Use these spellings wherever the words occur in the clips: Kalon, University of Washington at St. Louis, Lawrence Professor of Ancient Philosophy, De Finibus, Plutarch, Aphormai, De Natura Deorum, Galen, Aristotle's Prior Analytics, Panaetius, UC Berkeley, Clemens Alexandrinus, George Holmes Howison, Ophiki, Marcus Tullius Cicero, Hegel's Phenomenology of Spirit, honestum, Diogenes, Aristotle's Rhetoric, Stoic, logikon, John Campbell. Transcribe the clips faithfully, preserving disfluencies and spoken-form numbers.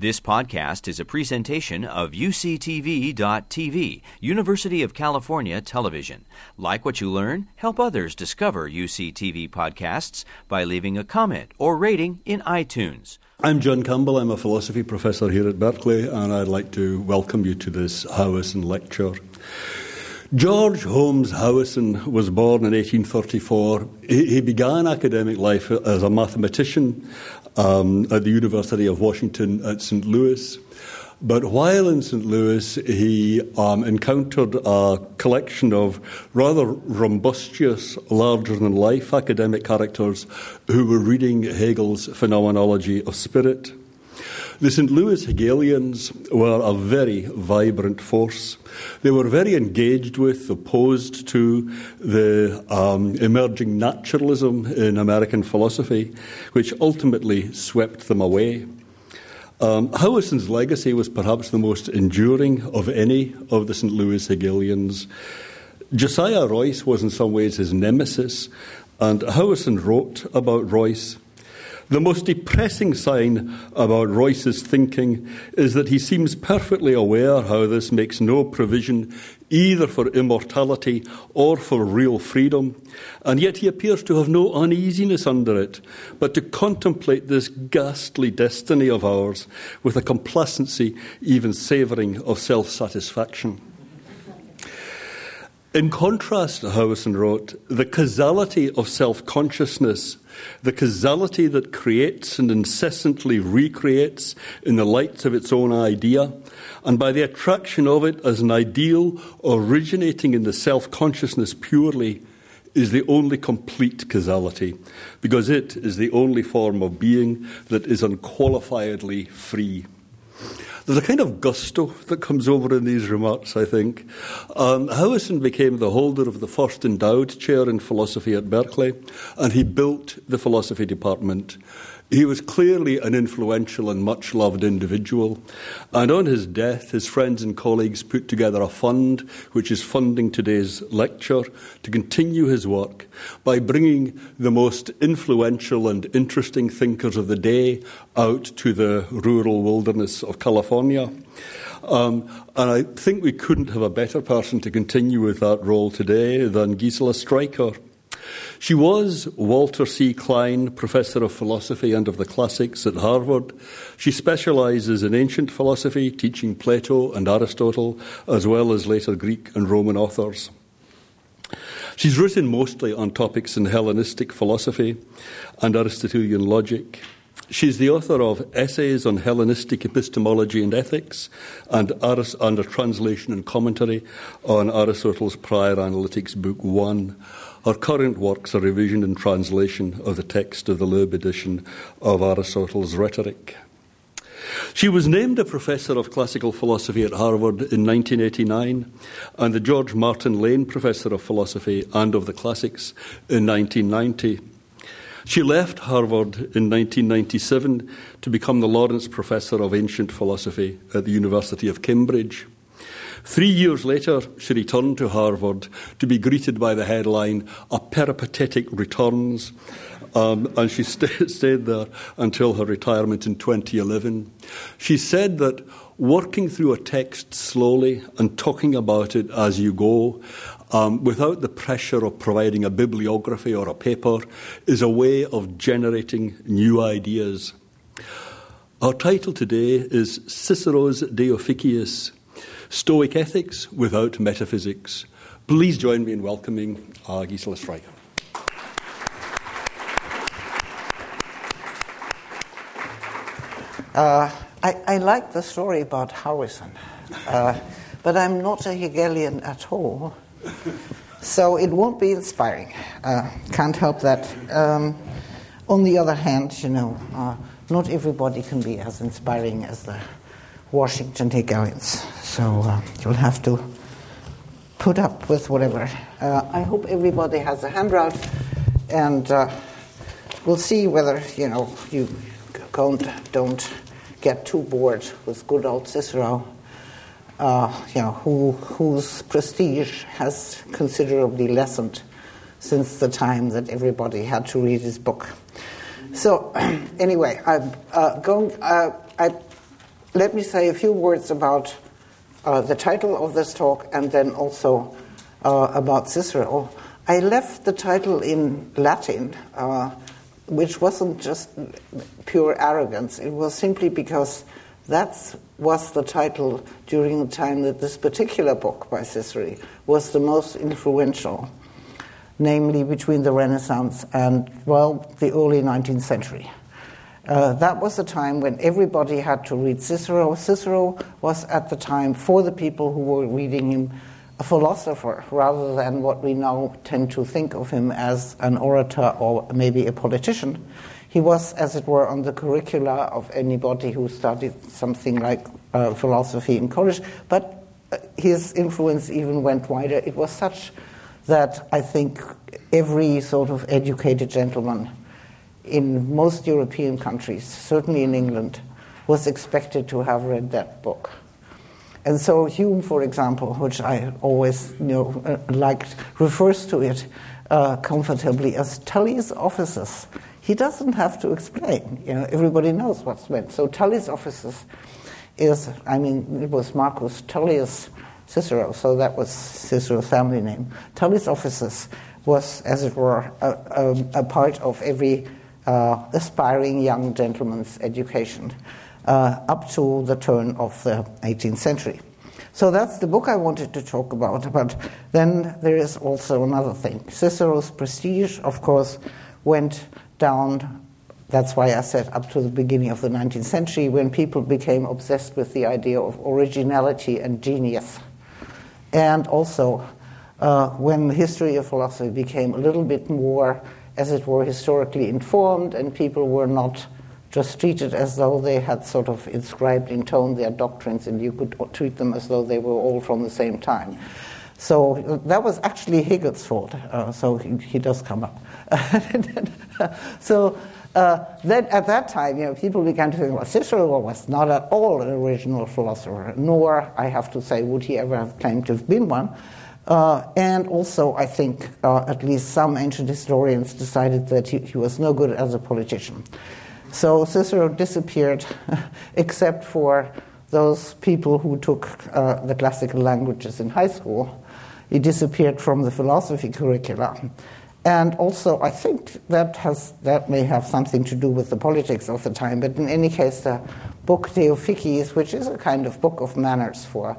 This podcast is a presentation of U C T V dot T V, University of California Television. Like what you learn? Help others discover U C T V podcasts by leaving a comment or rating in iTunes. I'm John Campbell. I'm a philosophy professor here at Berkeley, and I'd like to welcome you to this Howison lecture. George Holmes Howison was born in eighteen thirty-four. He began academic life as a mathematician um, at the University of Washington at Saint Louis. But while in Saint Louis, he um, encountered a collection of rather rumbustious, larger-than-life academic characters who were reading Hegel's Phenomenology of Spirit. The Saint Louis Hegelians were a very vibrant force. They were very engaged with, opposed to the um, emerging naturalism in American philosophy, which ultimately swept them away. Um, Howison's legacy was perhaps the most enduring of any of the Saint Louis Hegelians. Josiah Royce was in some ways his nemesis, and Howison wrote about Royce: "The most depressing sign about Royce's thinking is that he seems perfectly aware how this makes no provision either for immortality or for real freedom, and yet he appears to have no uneasiness under it, but to contemplate this ghastly destiny of ours with a complacency even savouring of self-satisfaction." In contrast, Howison wrote, "the causality of self-consciousness, the causality that creates and incessantly recreates in the light of its own idea, and by the attraction of it as an ideal originating in the self-consciousness purely, is the only complete causality, because it is the only form of being that is unqualifiedly free." There's a kind of gusto that comes over in these remarks, I think. Um, Howison became the holder of the first endowed chair in philosophy at Berkeley, and he built the philosophy department. He was clearly an influential and much-loved individual, and on his death, his friends and colleagues put together a fund, which is funding today's lecture, to continue his work by bringing the most influential and interesting thinkers of the day out to the rural wilderness of California. Um, and I think we couldn't have a better person to continue with that role today than Gisela Striker. She was Walter C. Klein Professor of Philosophy and of the Classics at Harvard. She specializes in ancient philosophy, teaching Plato and Aristotle, as well as later Greek and Roman authors. She's written mostly on topics in Hellenistic philosophy and Aristotelian logic. She's the author of Essays on Hellenistic Epistemology and Ethics and, Aris- and a translation and commentary on Aristotle's Prior Analytics, Book one. Her current works are revision and translation of the text of the Loeb edition of Aristotle's Rhetoric. She was named a professor of classical philosophy at Harvard in nineteen eighty-nine and the George Martin Lane Professor of Philosophy and of the Classics in nineteen ninety. She left Harvard in nineteen ninety-seven to become the Lawrence Professor of Ancient Philosophy at the University of Cambridge. Three years later, she returned to Harvard to be greeted by the headline, "A Peripatetic Returns," um, and she st- stayed there until her retirement in twenty eleven. She said that working through a text slowly and talking about it as you go, um, without the pressure of providing a bibliography or a paper, is a way of generating new ideas. Our title today is Cicero's De Officiis, Stoic Ethics Without Metaphysics. Please join me in welcoming uh, Gisela Striker. Uh, I, I like the story about Howison, uh, but I'm not a Hegelian at all, so it won't be inspiring. Uh, can't help that. Um, on the other hand, you know, uh, not everybody can be as inspiring as the Washington Hegelians, so uh, you'll have to put up with whatever. Uh, I hope everybody has a handout, and uh, we'll see whether, you know, you don't, don't get too bored with good old Cicero, uh, you know, who, whose prestige has considerably lessened since the time that everybody had to read his book. So, anyway, I'm uh, going... Uh, I let me say a few words about uh, the title of this talk and then also uh, about Cicero. I left the title in Latin, uh, which wasn't just pure arrogance. It was simply because that was the title during the time that this particular book by Cicero was the most influential, namely between the Renaissance and, well, the early nineteenth century. Uh, that was a time when everybody had to read Cicero. Cicero was, at the time, for the people who were reading him, a philosopher rather than what we now tend to think of him as an orator or maybe a politician. He was, as it were, on the curricula of anybody who studied something like uh, philosophy in college, but his influence even went wider. It was such that I think every sort of educated gentleman in most European countries, certainly in England, was expected to have read that book. And so Hume, for example, which I always you know, liked, refers to it uh, comfortably as Tully's Offices. He doesn't have to explain. You know, everybody knows what's meant. So Tully's Offices is, I mean, it was Marcus Tullius Cicero, so that was Cicero's family name. Tully's Offices was, as it were, a, a, a part of every uh, aspiring young gentleman's education uh, up to the turn of the eighteenth century. So that's the book I wanted to talk about, but then there is also another thing. Cicero's prestige, of course, went down, that's why I said up to the beginning of the nineteenth century, when people became obsessed with the idea of originality and genius. And also uh, when the history of philosophy became a little bit more, as it were, historically informed, and people were not just treated as though they had sort of inscribed in stone their doctrines, and you could treat them as though they were all from the same time. So that was actually Hegel's fault, uh, so he, he does come up. so uh, then at that time, you know, people began to think, well, Cicero was not at all an original philosopher, nor, I have to say, would he ever have claimed to have been one. Uh, and also, I think, uh, at least some ancient historians decided that he, he was no good as a politician. So Cicero disappeared, except for those people who took uh, the classical languages in high school. He disappeared from the philosophy curricula. And also, I think that has that may have something to do with the politics of the time, but in any case, the book De Officiis, which is a kind of book of manners for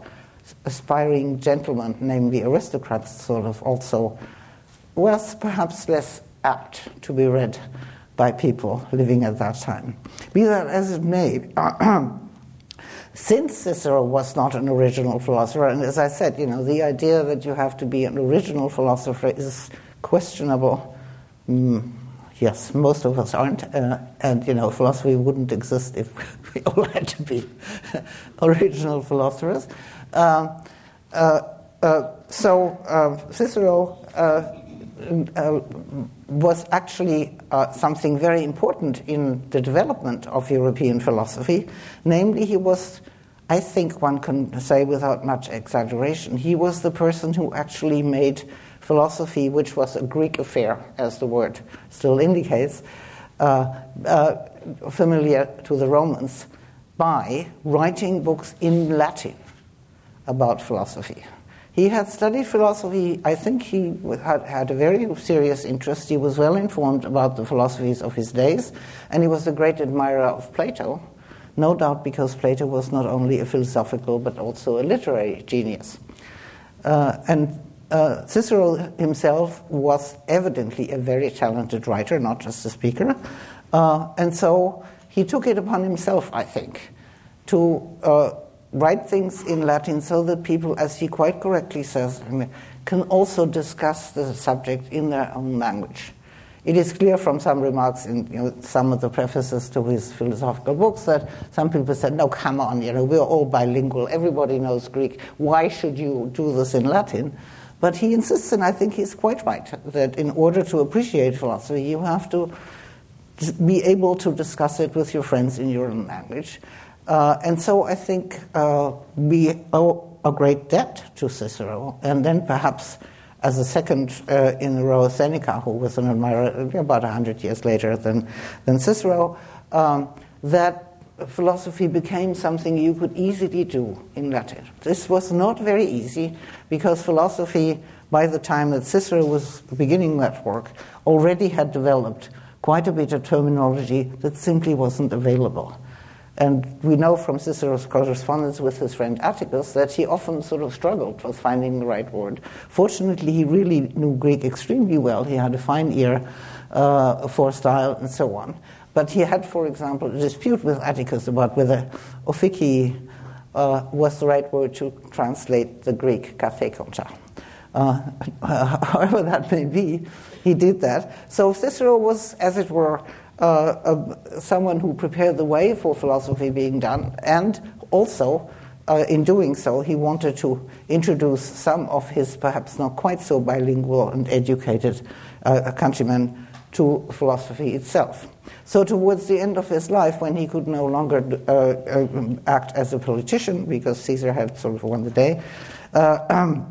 aspiring gentlemen, namely aristocrats, sort of also was perhaps less apt to be read by people living at that time. Be that as it may, since Cicero was not an original philosopher, and as I said, you know, the idea that you have to be an original philosopher is questionable. Mm, yes, most of us aren't, uh, and you know, philosophy wouldn't exist if we all had to be original philosophers. Uh, uh, uh, so uh, Cicero uh, uh, was actually uh, something very important in the development of European philosophy. Namely, he was, I think one can say without much exaggeration, he was the person who actually made philosophy, which was a Greek affair, as the word still indicates, uh, uh, familiar to the Romans, by writing books in Latin about philosophy. He had studied philosophy. I think he had, had a very serious interest. He was well informed about the philosophies of his days, and he was a great admirer of Plato, no doubt because Plato was not only a philosophical but also a literary genius. Uh, and uh, Cicero himself was evidently a very talented writer, not just a speaker, uh, and so he took it upon himself, I think, to uh, write things in Latin so that people, as he quite correctly says, can also discuss the subject in their own language. It is clear from some remarks in you know, some of the prefaces to his philosophical books that some people said, no, come on, you know, we're all bilingual, everybody knows Greek, why should you do this in Latin? But he insists, and I think he's quite right, that in order to appreciate philosophy, you have to be able to discuss it with your friends in your own language. Uh, and so I think uh, we owe a great debt to Cicero, and then perhaps as a second uh, in the row, Seneca, who was an admirer about one hundred years later than, than Cicero, um, that philosophy became something you could easily do in Latin. This was not very easy, because philosophy, by the time that Cicero was beginning that work, already had developed quite a bit of terminology that simply wasn't available. And we know from Cicero's correspondence with his friend Atticus that he often sort of struggled with finding the right word. Fortunately, he really knew Greek extremely well. He had a fine ear uh, for style and so on. But he had, for example, a dispute with Atticus about whether ophiki uh, was the right word to translate the Greek kathekonta. Uh, however that may be, he did that. So Cicero was, as it were, Uh, uh, someone who prepared the way for philosophy being done, and also, uh, in doing so, he wanted to introduce some of his perhaps not quite so bilingual and educated uh, countrymen to philosophy itself. So towards the end of his life, when he could no longer uh, uh, act as a politician, because Caesar had sort of won the day, uh, um,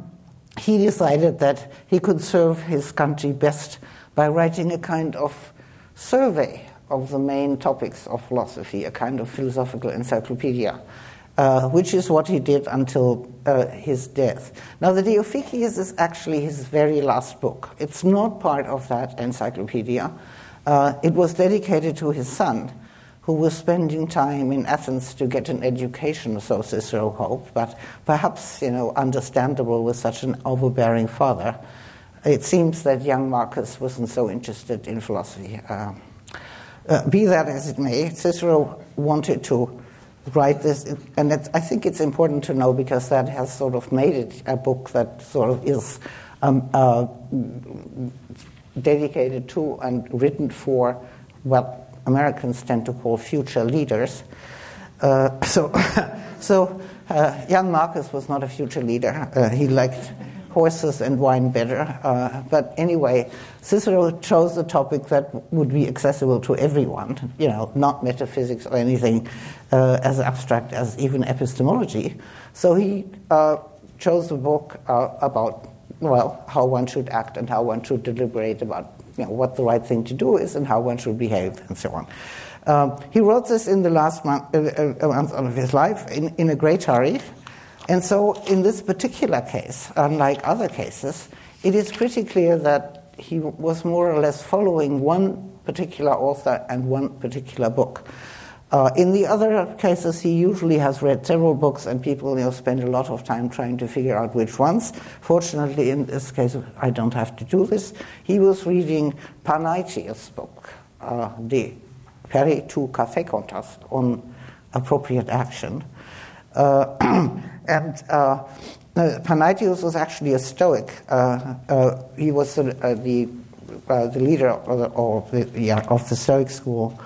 he decided that he could serve his country best by writing a kind of survey of the main topics of philosophy, a kind of philosophical encyclopedia, uh, which is what he did until uh, his death. Now, the De Officiis is actually his very last book. It's not part of that encyclopedia. Uh, it was dedicated to his son, who was spending time in Athens to get an education, so Cicero hoped, but perhaps, you know, understandable with such an overbearing father. It seems that young Marcus wasn't so interested in philosophy. Uh, uh, be that as it may, Cicero wanted to write this, and it's, I think it's important to know, because that has sort of made it a book that sort of is um, uh, dedicated to and written for what Americans tend to call future leaders. Uh, so, so uh, young Marcus was not a future leader. Uh, he liked horses and wine better. Uh, but anyway, Cicero chose a topic that would be accessible to everyone, you know, not metaphysics or anything uh, as abstract as even epistemology. So he uh, chose a book uh, about, well, how one should act and how one should deliberate about, you know, what the right thing to do is and how one should behave and so on. Um, he wrote this in the last month, uh, uh, month of his life in, in a great hurry. And so in this particular case, unlike other cases, it is pretty clear that he was more or less following one particular author and one particular book. Uh, in the other cases, he usually has read several books, and people, you know, spend a lot of time trying to figure out which ones. Fortunately, in this case, I don't have to do this. He was reading Panaetius' book, uh, De Peri Tu Kathekontas, on appropriate action. Uh, And uh, Panaetius was actually a Stoic. Uh, uh, he was the uh, the, uh, the leader of the, or the, yeah, of the Stoic school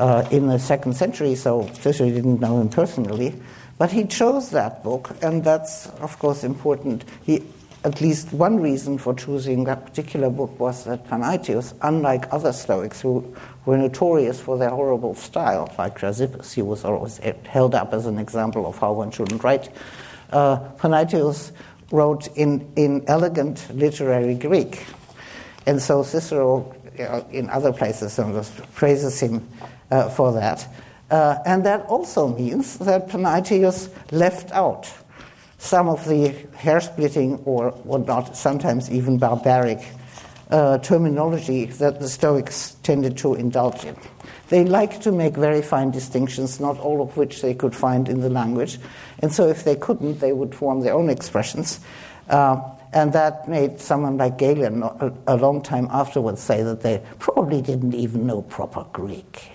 uh, in the second century, so Cicero didn't know him personally. But he chose that book, and that's, of course, important. He, at least one reason for choosing that particular book was that Panaetius, unlike other Stoics who were notorious for their horrible style, like Chrysippus, he was always held up as an example of how one shouldn't write. Uh, Panaetius wrote in, in elegant literary Greek, and so Cicero, you know, in other places, praises him uh, for that. Uh, and that also means that Panaetius left out some of the hair-splitting or whatnot, sometimes even barbaric uh, terminology that the Stoics tended to indulge in. They liked to make very fine distinctions, not all of which they could find in the language. And so if they couldn't, they would form their own expressions. Uh, and that made someone like Galen a, a long time afterwards say that they probably didn't even know proper Greek.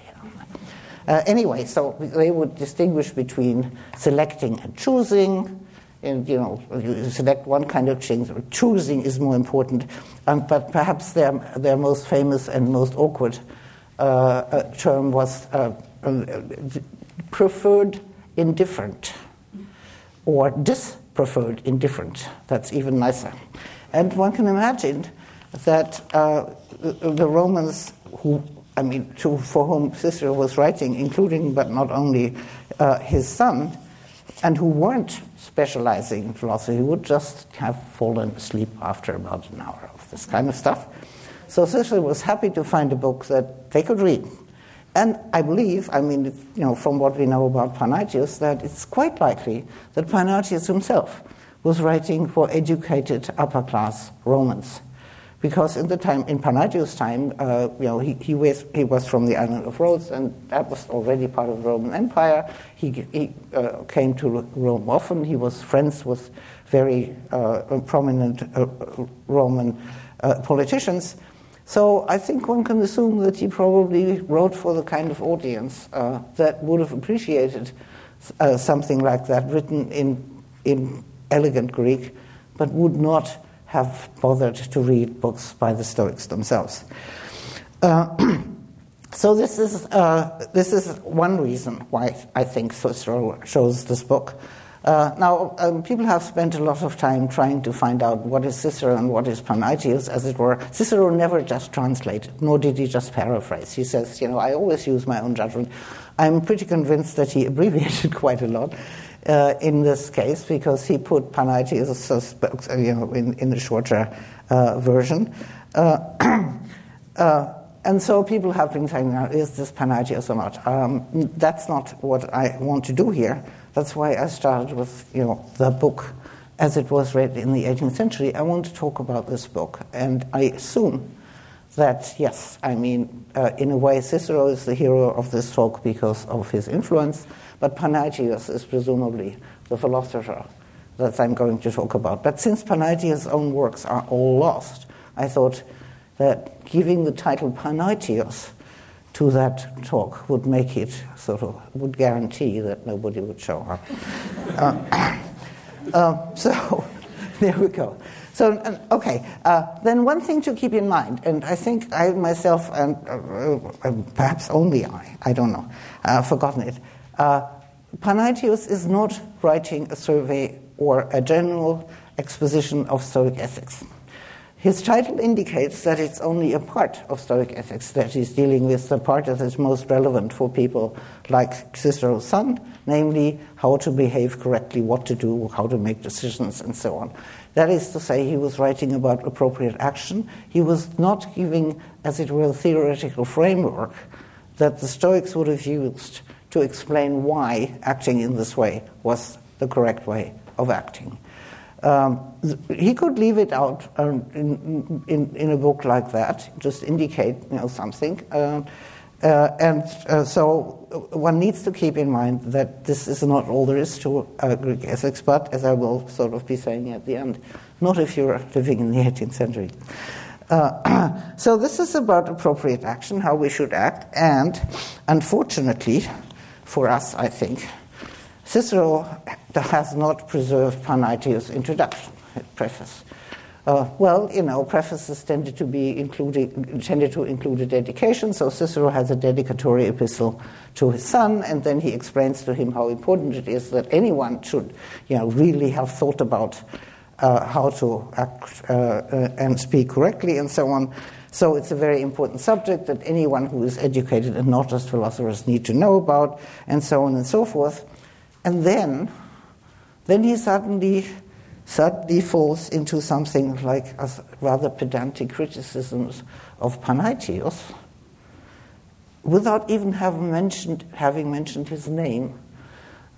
Uh, anyway, so they would distinguish between selecting and choosing. And, you know, you select one kind of thing. Choosing is more important. Um, but perhaps their their most famous and most awkward uh, uh, term was uh, uh, preferred indifferent, or dispreferred indifferent. That's even nicer. And one can imagine that uh, the, the Romans, who I mean, to, for whom Cicero was writing, including but not only uh, his son, and who weren't specializing in philosophy, would just have fallen asleep after about an hour of this kind of stuff. So Cicero was happy to find a book that they could read And I believe, I mean, you know, from what we know about Panaetius, that it's quite likely that Panaetius himself was writing for educated upper-class Romans, because in the time, in Panaetius' time, uh, you know, he he was he was from the island of Rhodes, and that was already part of the Roman Empire. He he uh, came to Rome often. He was friends with very uh, prominent uh, Roman uh, politicians. So I think one can assume that he probably wrote for the kind of audience uh, that would have appreciated uh, something like that, written in in elegant Greek, but would not have bothered to read books by the Stoics themselves. Uh, so this is uh, this is one reason why I think Cicero chose this book. Uh, now, um, people have spent a lot of time trying to find out what is Cicero and what is Panaetius, as it were. Cicero never just translated, nor did he just paraphrase. He says, you know, I always use my own judgment. I'm pretty convinced that he abbreviated quite a lot uh, in this case, because he put Panaetius, you know, in, in a shorter uh, version. Uh, uh, And so people have been saying, now, is this Panaetius or not? Um, that's not what I want to do here. That's why I started with, you know, the book as it was read in the eighteenth century. I want to talk about this book. And I assume that, yes, I mean, uh, in a way, Cicero is the hero of this talk because of his influence, but Panaetius is presumably the philosopher that I'm going to talk about. But since Panaetius' own works are all lost, I thought that giving the title Panaetius to that talk would make it sort of, would guarantee that nobody would show up. uh, uh, so, there we go. So, uh, okay, uh, then one thing to keep in mind, and I think I myself, and uh, uh, perhaps only I, I don't know, I've uh, forgotten it. Uh, Panaetius is not writing a survey or a general exposition of Stoic ethics. His title indicates that it's only a part of Stoic ethics that he's dealing with, the part that is most relevant for people like Cicero's son, namely how to behave correctly, what to do, how to make decisions, and so on. That is to say, he was writing about appropriate action. He was not giving, as it were, a theoretical framework that the Stoics would have used to explain why acting in this way was the correct way of acting. Um, he could leave it out um, in, in, in a book like that, just indicate, you know, something. Uh, uh, and uh, so one needs to keep in mind that this is not all there is to uh, Greek ethics, but, as I will sort of be saying at the end, not if you're living in the eighteenth century. Uh, so this is about appropriate action, how we should act, and unfortunately for us, I think, Cicero has not preserved Panaetius' introduction, preface. Uh, well, you know, prefaces tended to be included, tended to include a dedication, so Cicero has a dedicatory epistle to his son, and then he explains to him how important it is that anyone should, you know, really have thought about uh, how to act uh, uh, and speak correctly and so on. So it's a very important subject that anyone who is educated and not just philosophers need to know about, and so on and so forth. And then, then he suddenly, suddenly falls into something like a rather pedantic criticisms of Panaetius, without even having mentioned having mentioned his name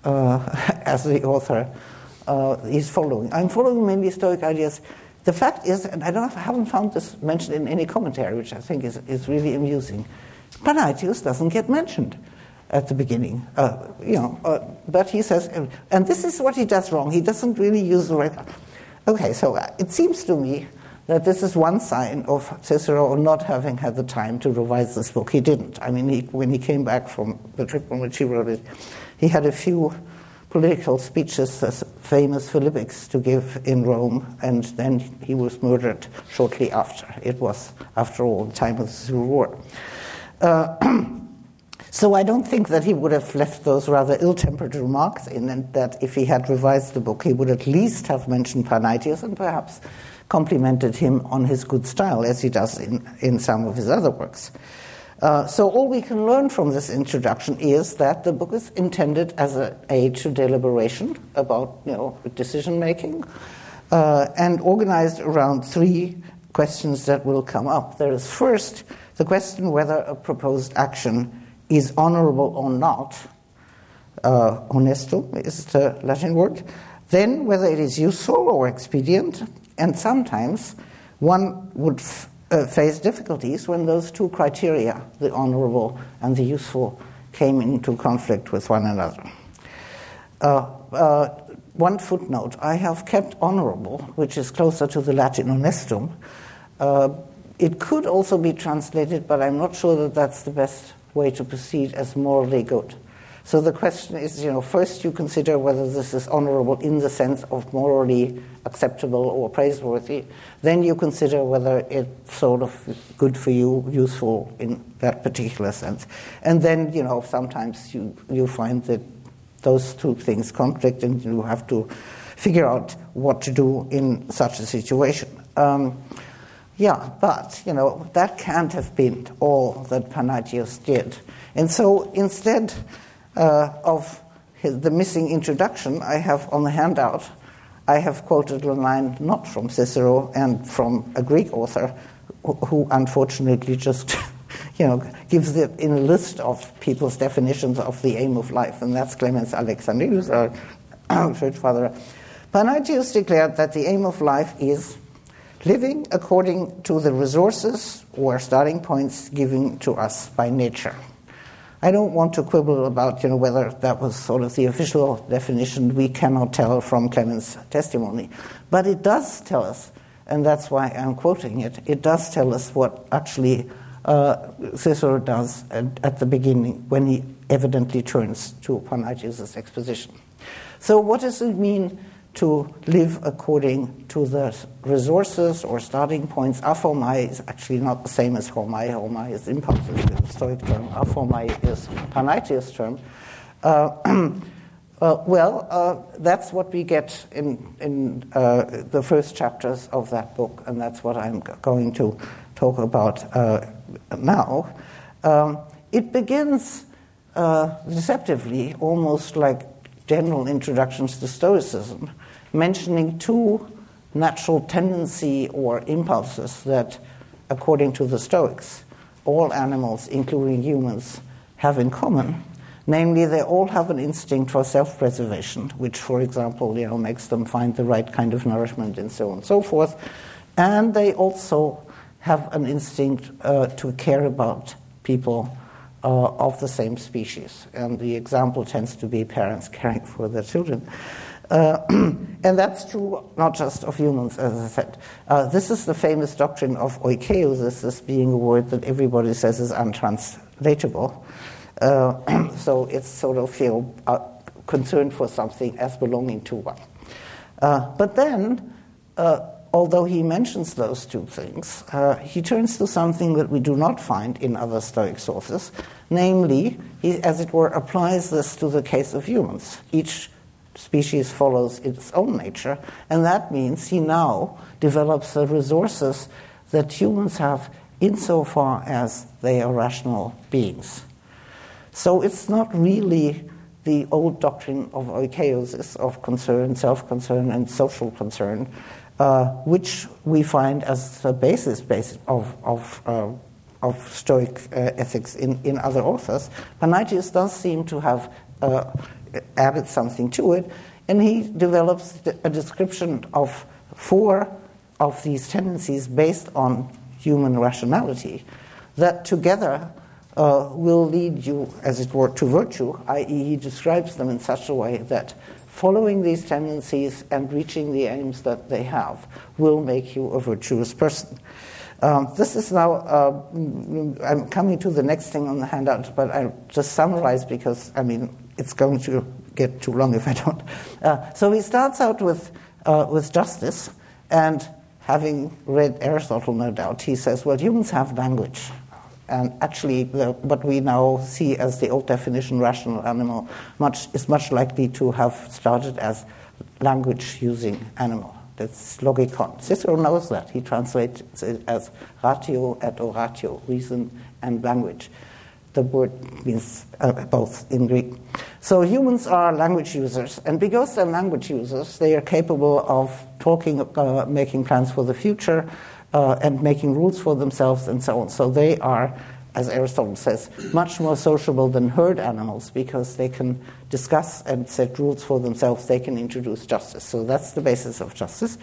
uh, as the author. Uh, he's following. I'm following mainly Stoic ideas. The fact is, and I don't I haven't found this mentioned in any commentary, which I think is is really amusing. Panaetius doesn't get mentioned at the beginning, uh, you know, uh, but he says, and this is what he does wrong, he doesn't really use the right. Okay, so it seems to me that this is one sign of Cicero not having had the time to revise this book. He didn't. I mean, he, when he came back from the trip on which he wrote it, he had a few political speeches, as famous philippics, to give in Rome, and then he was murdered shortly after. It was, after all, the time of the Civil War. Uh, So I don't think that he would have left those rather ill-tempered remarks in, and that if he had revised the book, he would at least have mentioned Panaetius and perhaps complimented him on his good style, as he does in, in some of his other works. Uh, so all we can learn from this introduction is that the book is intended as an aid to deliberation about, you know, decision-making, uh, and organized around three questions that will come up. There is first the question whether a proposed action is honorable or not, uh, honestum is the Latin word, then whether it is useful or expedient, and sometimes one would f- uh, face difficulties when those two criteria, the honorable and the useful, came into conflict with one another. Uh, uh, one footnote, I have kept honorable, which is closer to the Latin honestum. Uh, it could also be translated, but I'm not sure that that's the best way to proceed, as morally good. So the question is, you know, first you consider whether this is honorable in the sense of morally acceptable or praiseworthy. Then you consider whether it's sort of good for you, useful in that particular sense. And then, you know, sometimes you, you find that those two things conflict and you have to figure out what to do in such a situation. Um, yeah, but, you know, that can't have been all that Panaetius did. And so instead... Uh, of his, the missing introduction, I have on the handout, I have quoted a line not from Cicero and from a Greek author who, who unfortunately just, you know, gives it in a list of people's definitions of the aim of life, and that's Clemens Alexandrinus, our church father. Panaetius declared that the aim of life is living according to the resources or starting points given to us by nature. I don't want to quibble about, you know, whether that was sort of the official definition. We cannot tell from Clement's testimony. But it does tell us, and that's why I'm quoting it, it does tell us what actually uh, Cicero does at, at the beginning when he evidently turns to Panaetius' exposition. So what does it mean to live according to the resources or starting points? Aphormai is actually not the same as hormai. Hormai is impulses, the Stoic term. Aphormai is Panaetius' term. Uh, uh, well, uh, that's what we get in, in uh, the first chapters of that book, and that's what I'm going to talk about uh, now. Um, it begins uh, deceptively, almost like general introductions to Stoicism, mentioning two natural tendency or impulses that, according to the Stoics, all animals, including humans, have in common. Namely, they all have an instinct for self-preservation, which, for example, you know, makes them find the right kind of nourishment and so on and so forth. And they also have an instinct uh, to care about people Uh, of the same species, and the example tends to be parents caring for their children. Uh, and that's true not just of humans, as I said. Uh, this is the famous doctrine of Oikeiosis, this being a word that everybody says is untranslatable. Uh, so it's sort of, you know, uh, concern for something as belonging to one. Uh, but then, uh, although he mentions those two things, uh, he turns to something that we do not find in other Stoic sources. Namely, he, as it were, applies this to the case of humans. Each species follows its own nature, and that means he now develops the resources that humans have insofar as they are rational beings. So it's not really the old doctrine of oikeiosis, of concern, self-concern, and social concern, Uh, which we find as the basis, basis of of, uh, of Stoic uh, ethics in, in other authors. Panaetius does seem to have uh, added something to it, and he develops a description of four of these tendencies based on human rationality that together uh, will lead you, as it were, to virtue, that is he describes them in such a way that following these tendencies and reaching the aims that they have will make you a virtuous person. Um, this is now, uh, I'm coming to the next thing on the handout, but I'll just summarize because, I mean, it's going to get too long if I don't. Uh, so he starts out with uh, with justice, and having read Aristotle, no doubt, he says, well, humans have language. And actually, the, what we now see as the old definition, rational animal, much, is much likely to have started as language-using animal. That's logikon. Cicero knows that. He translates it as ratio et oratio, reason and language. The word means uh, both in Greek. So humans are language users, and because they're language users, they are capable of talking, uh, making plans for the future, Uh, and making rules for themselves and so on. So they are as Aristotle says, much more sociable than herd animals because they can discuss and set rules for themselves. They can introduce justice. So that's the basis of justice.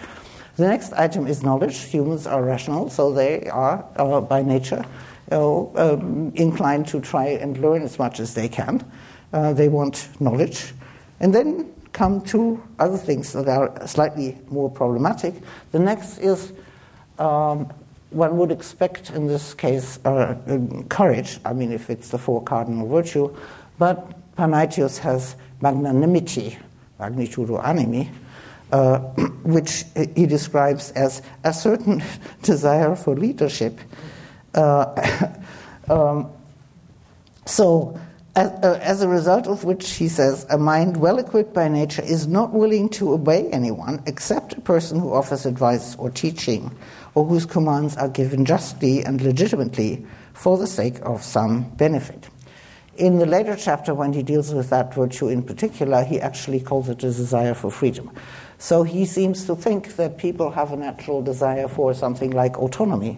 The next item is knowledge. Humans are rational, so they are uh, by nature uh, um, inclined to try and learn as much as they can. Uh, they want knowledge. And then come two other things that are slightly more problematic. The next is um, one would expect in this case uh, courage, I mean, if it's the four cardinal virtue, but Panaetius has magnanimity, magnitudo animi, uh, which he describes as a certain desire for leadership. Uh, um, so, as, uh, as a result of which, he says, a mind well equipped by nature is not willing to obey anyone except a person who offers advice or teaching, or whose commands are given justly and legitimately for the sake of some benefit. In the later chapter, when he deals with that virtue in particular, he actually calls it a desire for freedom. So he seems to think that people have a natural desire for something like autonomy,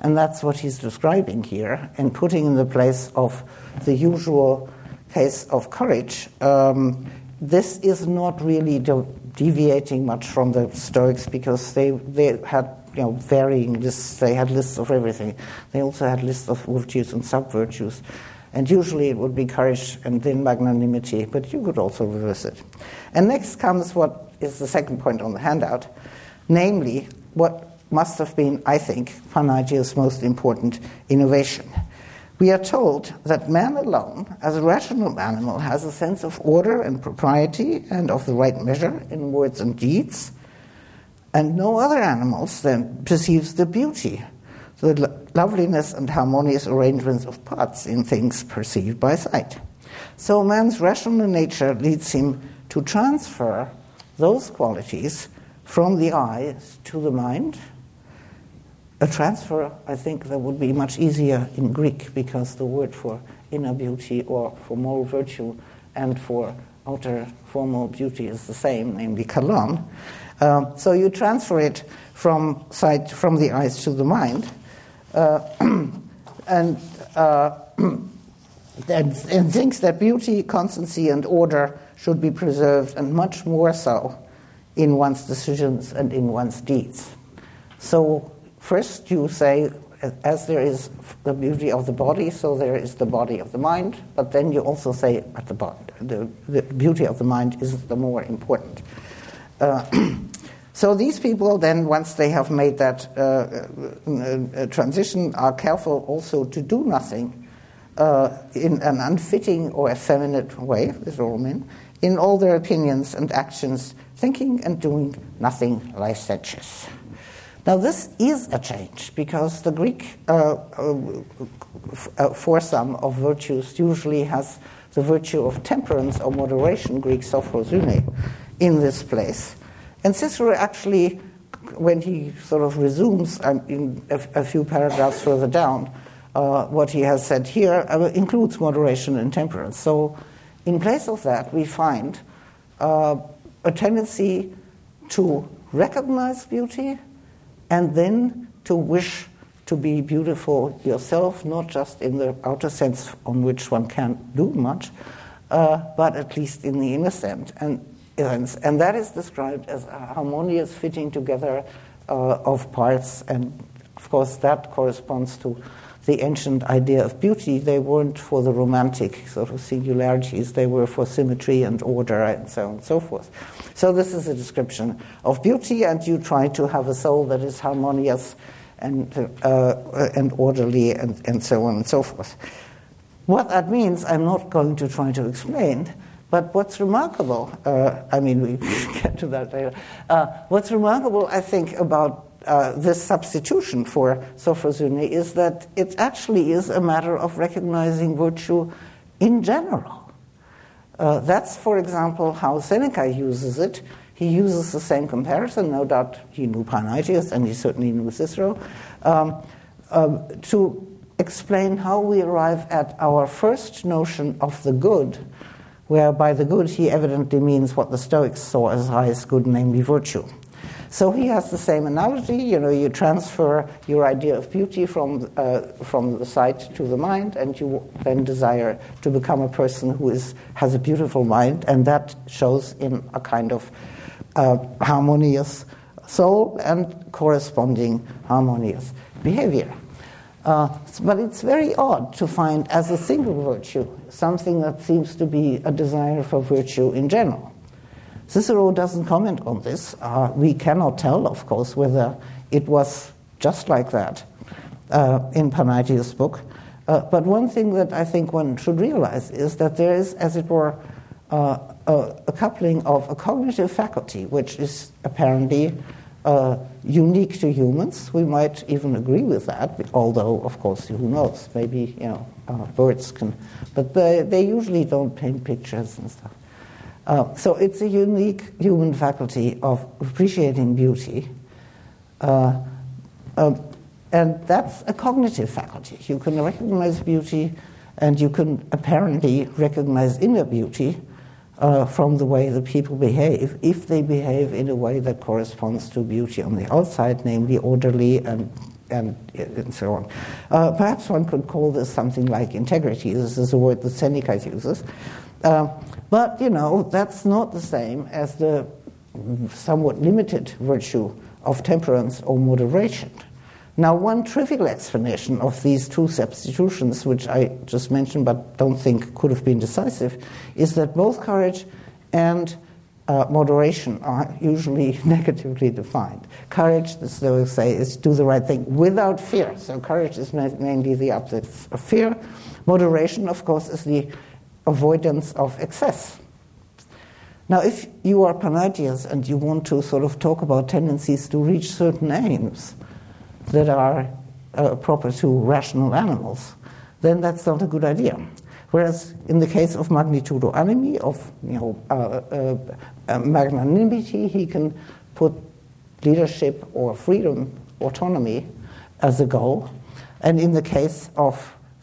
and that's what he's describing here, and putting in the place of the usual case of courage. Um, this is not really de- deviating much from the Stoics, because they, they had You know, varying lists. They had lists of everything. They also had lists of virtues and sub-virtues. And usually it would be courage and then magnanimity, but you could also reverse it. And next comes what is the second point on the handout, namely what must have been, I think, Panaetius' most important innovation. We are told that man alone, as a rational animal, has a sense of order and propriety and of the right measure in words and deeds, and no other animals then perceives the beauty, the lo- loveliness and harmonious arrangements of parts in things perceived by sight. So man's rational nature leads him to transfer those qualities from the eyes to the mind. A transfer, I think, that would be much easier in Greek, because the word for inner beauty or for moral virtue and for outer formal beauty is the same, namely Kalon. Uh, so you transfer it from sight, from the eyes to the mind, uh, and, uh, and and thinks that beauty, constancy, and order should be preserved, and much more so in one's decisions and in one's deeds. So first you say, as there is the beauty of the body, so there is the body of the mind. But then you also say, at the bo- the, the beauty of the mind is the more important. Uh, so these people then, once they have made that uh, uh, uh, transition, are careful also to do nothing uh, in an unfitting or effeminate way, with all men, in all their opinions and actions, thinking and doing nothing licentious. Now this is a change, because the Greek uh, uh, foursome of virtues usually has the virtue of temperance or moderation, Greek sophrosyne, in this place. And Cicero actually, when he sort of resumes um, in a, a few paragraphs further down, uh, what he has said here uh, includes moderation and temperance. So in place of that, we find uh, a tendency to recognize beauty and then to wish to be beautiful yourself, not just in the outer sense on which one can't do much, uh, but at least in the inner sense. And And that is described as a harmonious fitting together uh, of parts. And, of course, that corresponds to the ancient idea of beauty. They weren't for the romantic sort of singularities. They were for symmetry and order and so on and so forth. So this is a description of beauty, and you try to have a soul that is harmonious and, uh, and orderly and, and so on and so forth. What that means, I'm not going to try to explain. But what's remarkable, uh, I mean, we get to that later, uh, what's remarkable, I think, about uh, this substitution for sophrosyne is that it actually is a matter of recognizing virtue in general. Uh, that's, for example, how Seneca uses it. He uses the same comparison. No doubt he knew Panaetius, and he certainly knew Cicero, um, um, to explain how we arrive at our first notion of the good, where by the good he evidently means what the Stoics saw as highest good, namely virtue. So he has the same analogy. You know, you transfer your idea of beauty from uh, from the sight to the mind, and you then desire to become a person who is has a beautiful mind, and that shows in a kind of uh, harmonious soul and corresponding harmonious behavior. Uh, but it's very odd to find as a single virtue something that seems to be a desire for virtue in general. Cicero doesn't comment on this. Uh, we cannot tell, of course, whether it was just like that uh, in Panaetius' book. Uh, but one thing that I think one should realize is that there is, as it were, uh, a, a coupling of a cognitive faculty, which is apparently Uh, unique to humans. We might even agree with that, although, of course, who knows? Maybe, you know, uh, birds can, but they, they usually don't paint pictures and stuff. Uh, so it's a unique human faculty of appreciating beauty, uh, um, and that's a cognitive faculty. You can recognize beauty, and you can apparently recognize inner beauty Uh, from the way the people behave, if they behave in a way that corresponds to beauty on the outside, namely orderly and and, and so on. Uh, perhaps one could call this something like integrity. This is a word that Seneca uses. Uh, but, you know, that's not the same as the somewhat limited virtue of temperance or moderation. Now, one trivial explanation of these two substitutions, which I just mentioned but don't think could have been decisive, is that both courage and uh, moderation are usually negatively defined. Courage, the Stoics say, is do the right thing without fear. So courage is mainly the absence of fear. Moderation, of course, is the avoidance of excess. Now, if you are Panaetius and you want to sort of talk about tendencies to reach certain aims that are uh, proper to rational animals, then that's not a good idea. Whereas in the case of magnitudo animi, of you know uh, uh, uh, magnanimity, he can put leadership or freedom, autonomy, as a goal. And in the case of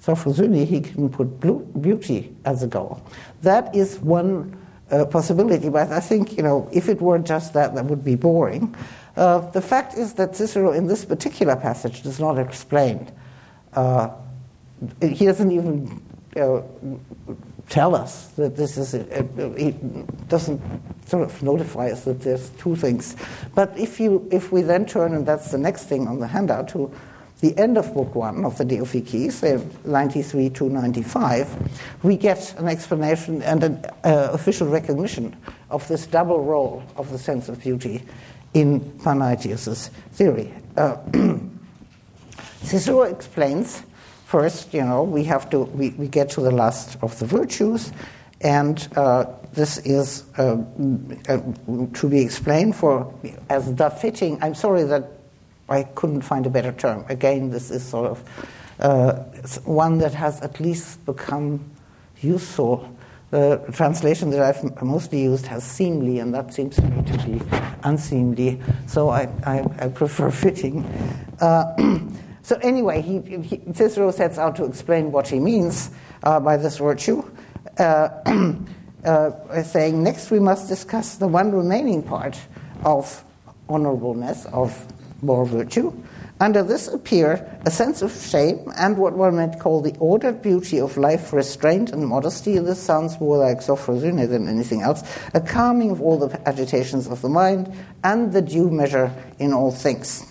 Sophrosyne, he can put beauty as a goal. That is one uh, possibility, but I think you know if it were just that, that would be boring. Uh, the fact is that Cicero, in this particular passage, does not explain. Uh, he doesn't even uh, tell us that this is. A, a, he doesn't sort of notify us that there's two things. But if you, if we then turn, and that's the next thing on the handout, to the end of book one of the De Officiis, ninety-three to ninety-five, we get an explanation and an uh, official recognition of this double role of the sense of beauty in Panaetius' theory. Uh, Cicero explains first, you know, we have to, we, we get to the last of the virtues, and uh, this is uh, uh, to be explained for as the fitting. I'm sorry that I couldn't find a better term. Again, this is sort of uh, one that has at least become useful. The translation that I've mostly used has seemly, and that seems to me to be unseemly. So I, I, I prefer fitting. Uh, so anyway, he, he, Cicero sets out to explain what he means uh, by this virtue, uh, uh, saying, next we must discuss the one remaining part of honorableness, of moral virtue. Under this appear a sense of shame and what one might call the ordered beauty of life, restraint and modesty. This sounds more like Sophrosyne than anything else. A calming of all the agitations of the mind and the due measure in all things.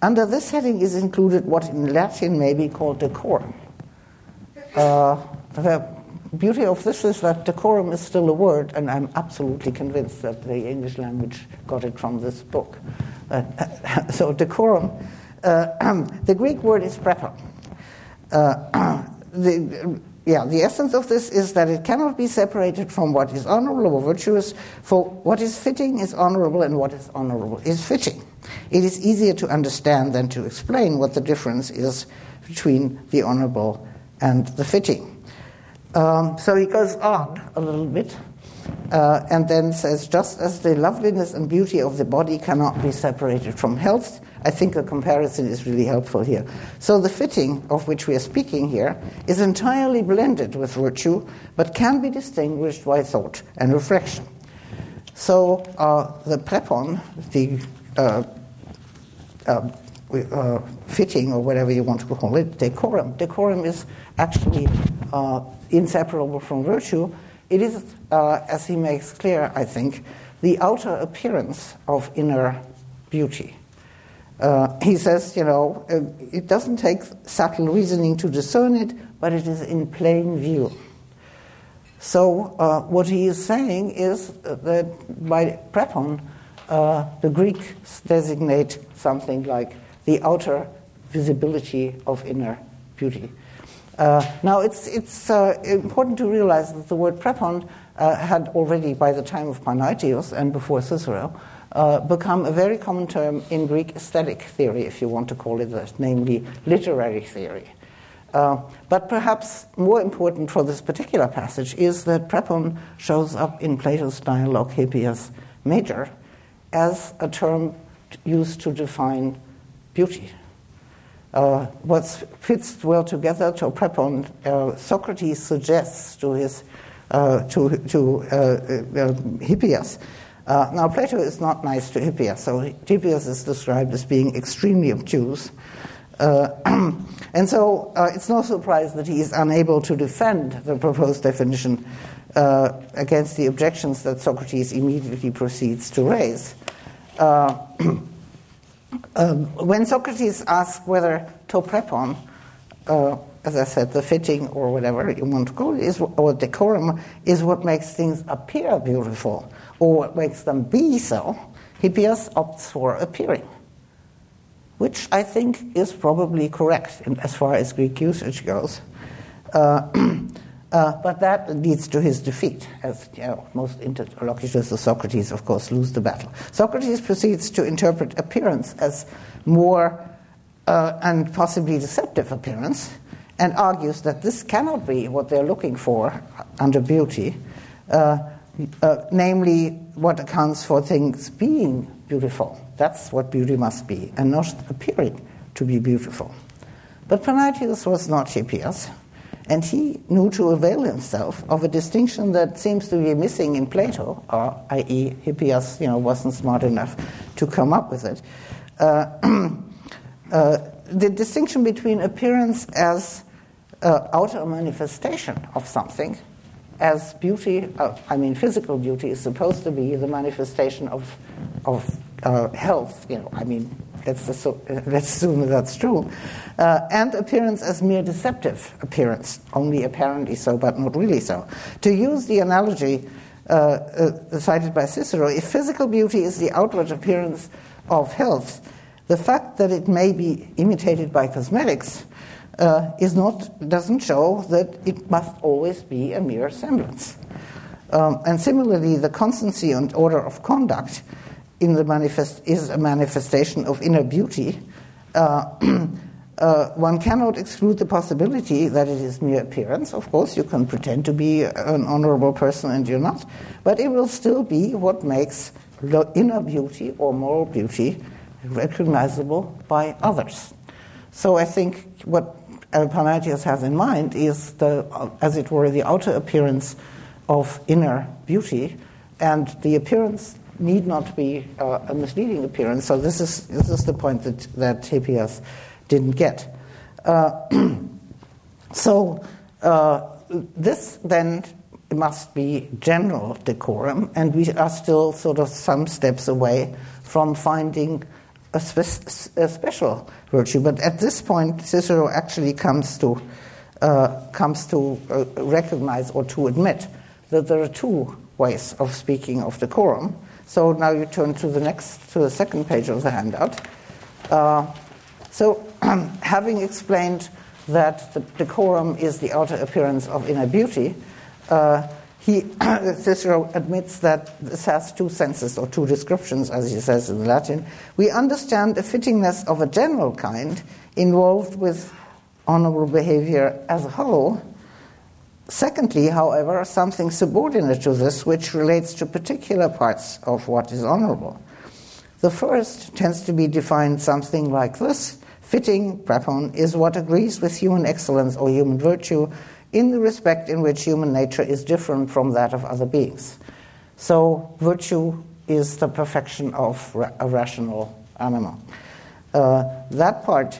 Under this heading is included what in Latin may be called decorum. Uh, the beauty of this is that decorum is still a word, and I'm absolutely convinced that the English language got it from this book. Uh, so decorum, uh, the Greek word is prepon. Uh, the, yeah, the essence of this is that it cannot be separated from what is honorable or virtuous, for what is fitting is honorable and what is honorable is fitting. It is easier to understand than to explain what the difference is between the honorable and the fitting. Um, so he goes on a little bit. Uh, and then says, just as the loveliness and beauty of the body cannot be separated from health, I think a comparison is really helpful here. So the fitting of which we are speaking here is entirely blended with virtue, but can be distinguished by thought and reflection. So uh, the prepon, the uh, uh, uh, fitting or whatever you want to call it, decorum. Decorum is actually uh, inseparable from virtue. It is, uh, as he makes clear, I think, the outer appearance of inner beauty. Uh, he says, you know, it doesn't take subtle reasoning to discern it, but it is in plain view. So uh, what he is saying is that by prepon, uh, the Greeks designate something like the outer visibility of inner beauty. Uh, now it's it's uh, important to realize that the word prepon uh, had already, by the time of Panaetius and before Cicero, uh, become a very common term in Greek aesthetic theory, if you want to call it that, namely literary theory. Uh, but perhaps more important for this particular passage is that prepon shows up in Plato's dialogue Hippias Major as a term used to define beauty. Uh, what fits well together to prepon, uh, Socrates suggests to his uh, to to uh, uh, Hippias. Uh, now Plato is not nice to Hippias, so Hippias is described as being extremely obtuse. Uh, and so uh, it's no surprise that he is unable to defend the proposed definition uh, against the objections that Socrates immediately proceeds to raise. Uh, um, when Socrates asks whether to prepon, uh, as I said, the fitting or whatever you want to call it, is, or decorum, is what makes things appear beautiful or what makes them be so, Hippias opts for appearing, which I think is probably correct as far as Greek usage goes. Uh, uh, but that leads to his defeat, as you know, most interlocutors of Socrates, of course, lose the battle. Socrates proceeds to interpret appearance as more uh, and possibly deceptive appearance, and argues that this cannot be what they're looking for under beauty, uh, uh, namely what accounts for things being beautiful. That's what beauty must be, and not appearing to be beautiful. But Panaetius was not Hippias, and he knew to avail himself of a distinction that seems to be missing in Plato, or that is, Hippias, you know, wasn't smart enough to come up with it. Uh, uh, the distinction between appearance as uh, outer manifestation of something, as beauty, uh, I mean, physical beauty is supposed to be the manifestation of of. Uh, health, you know, I mean, let's assume, let's assume that's true, uh, and appearance as mere deceptive appearance, only apparently so, but not really so. To use the analogy uh, uh, cited by Cicero, if physical beauty is the outward appearance of health, the fact that it may be imitated by cosmetics uh, is not doesn't show that it must always be a mere semblance. Um, and similarly, the constancy and order of conduct in the manifest is a manifestation of inner beauty. Uh, uh, one cannot exclude the possibility that it is mere appearance. Of course, you can pretend to be an honorable person and you're not, but it will still be what makes inner beauty or moral beauty recognizable by others. So I think what Panaetius has in mind is the, as it were, the outer appearance of inner beauty, and the appearance need not be uh, a misleading appearance. So this is this is the point that, that Hippias didn't get. Uh, so uh, this then must be general decorum, and we are still sort of some steps away from finding a, spe- a special virtue. But at this point, Cicero actually comes to uh, comes to uh, recognize or to admit that there are two ways of speaking of decorum. So now you turn to the next, to the second page of the handout. Uh, so having explained that the decorum is the outer appearance of inner beauty, uh, he Cicero admits that this has two senses or two descriptions, as he says in Latin. We understand the fittingness of a general kind involved with honorable behavior as a whole. Secondly, however, something subordinate to this which relates to particular parts of what is honorable. The first tends to be defined something like this. Fitting, prepon, is what agrees with human excellence or human virtue in the respect in which human nature is different from that of other beings. So virtue is the perfection of ra- a rational animal. Uh, that part,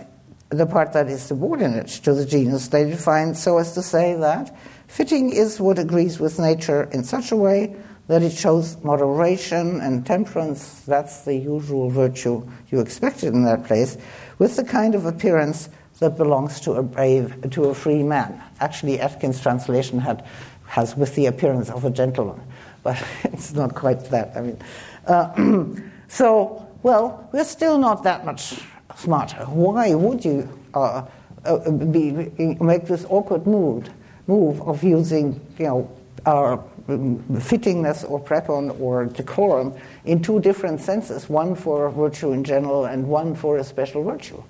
the part that is subordinate to the genus, they define so as to say that fitting is what agrees with nature in such a way that it shows moderation and temperance, that's the usual virtue you expected in that place, with the kind of appearance that belongs to a brave, to a free man. Actually, Atkin's translation had has with the appearance of a gentleman, but it's not quite that. I mean, uh, so well, we're still not that much smarter. Why would you uh, uh, be, make this awkward move move of using, you know, our fittingness or prepon or decorum in two different senses, one for virtue in general and one for a special virtue?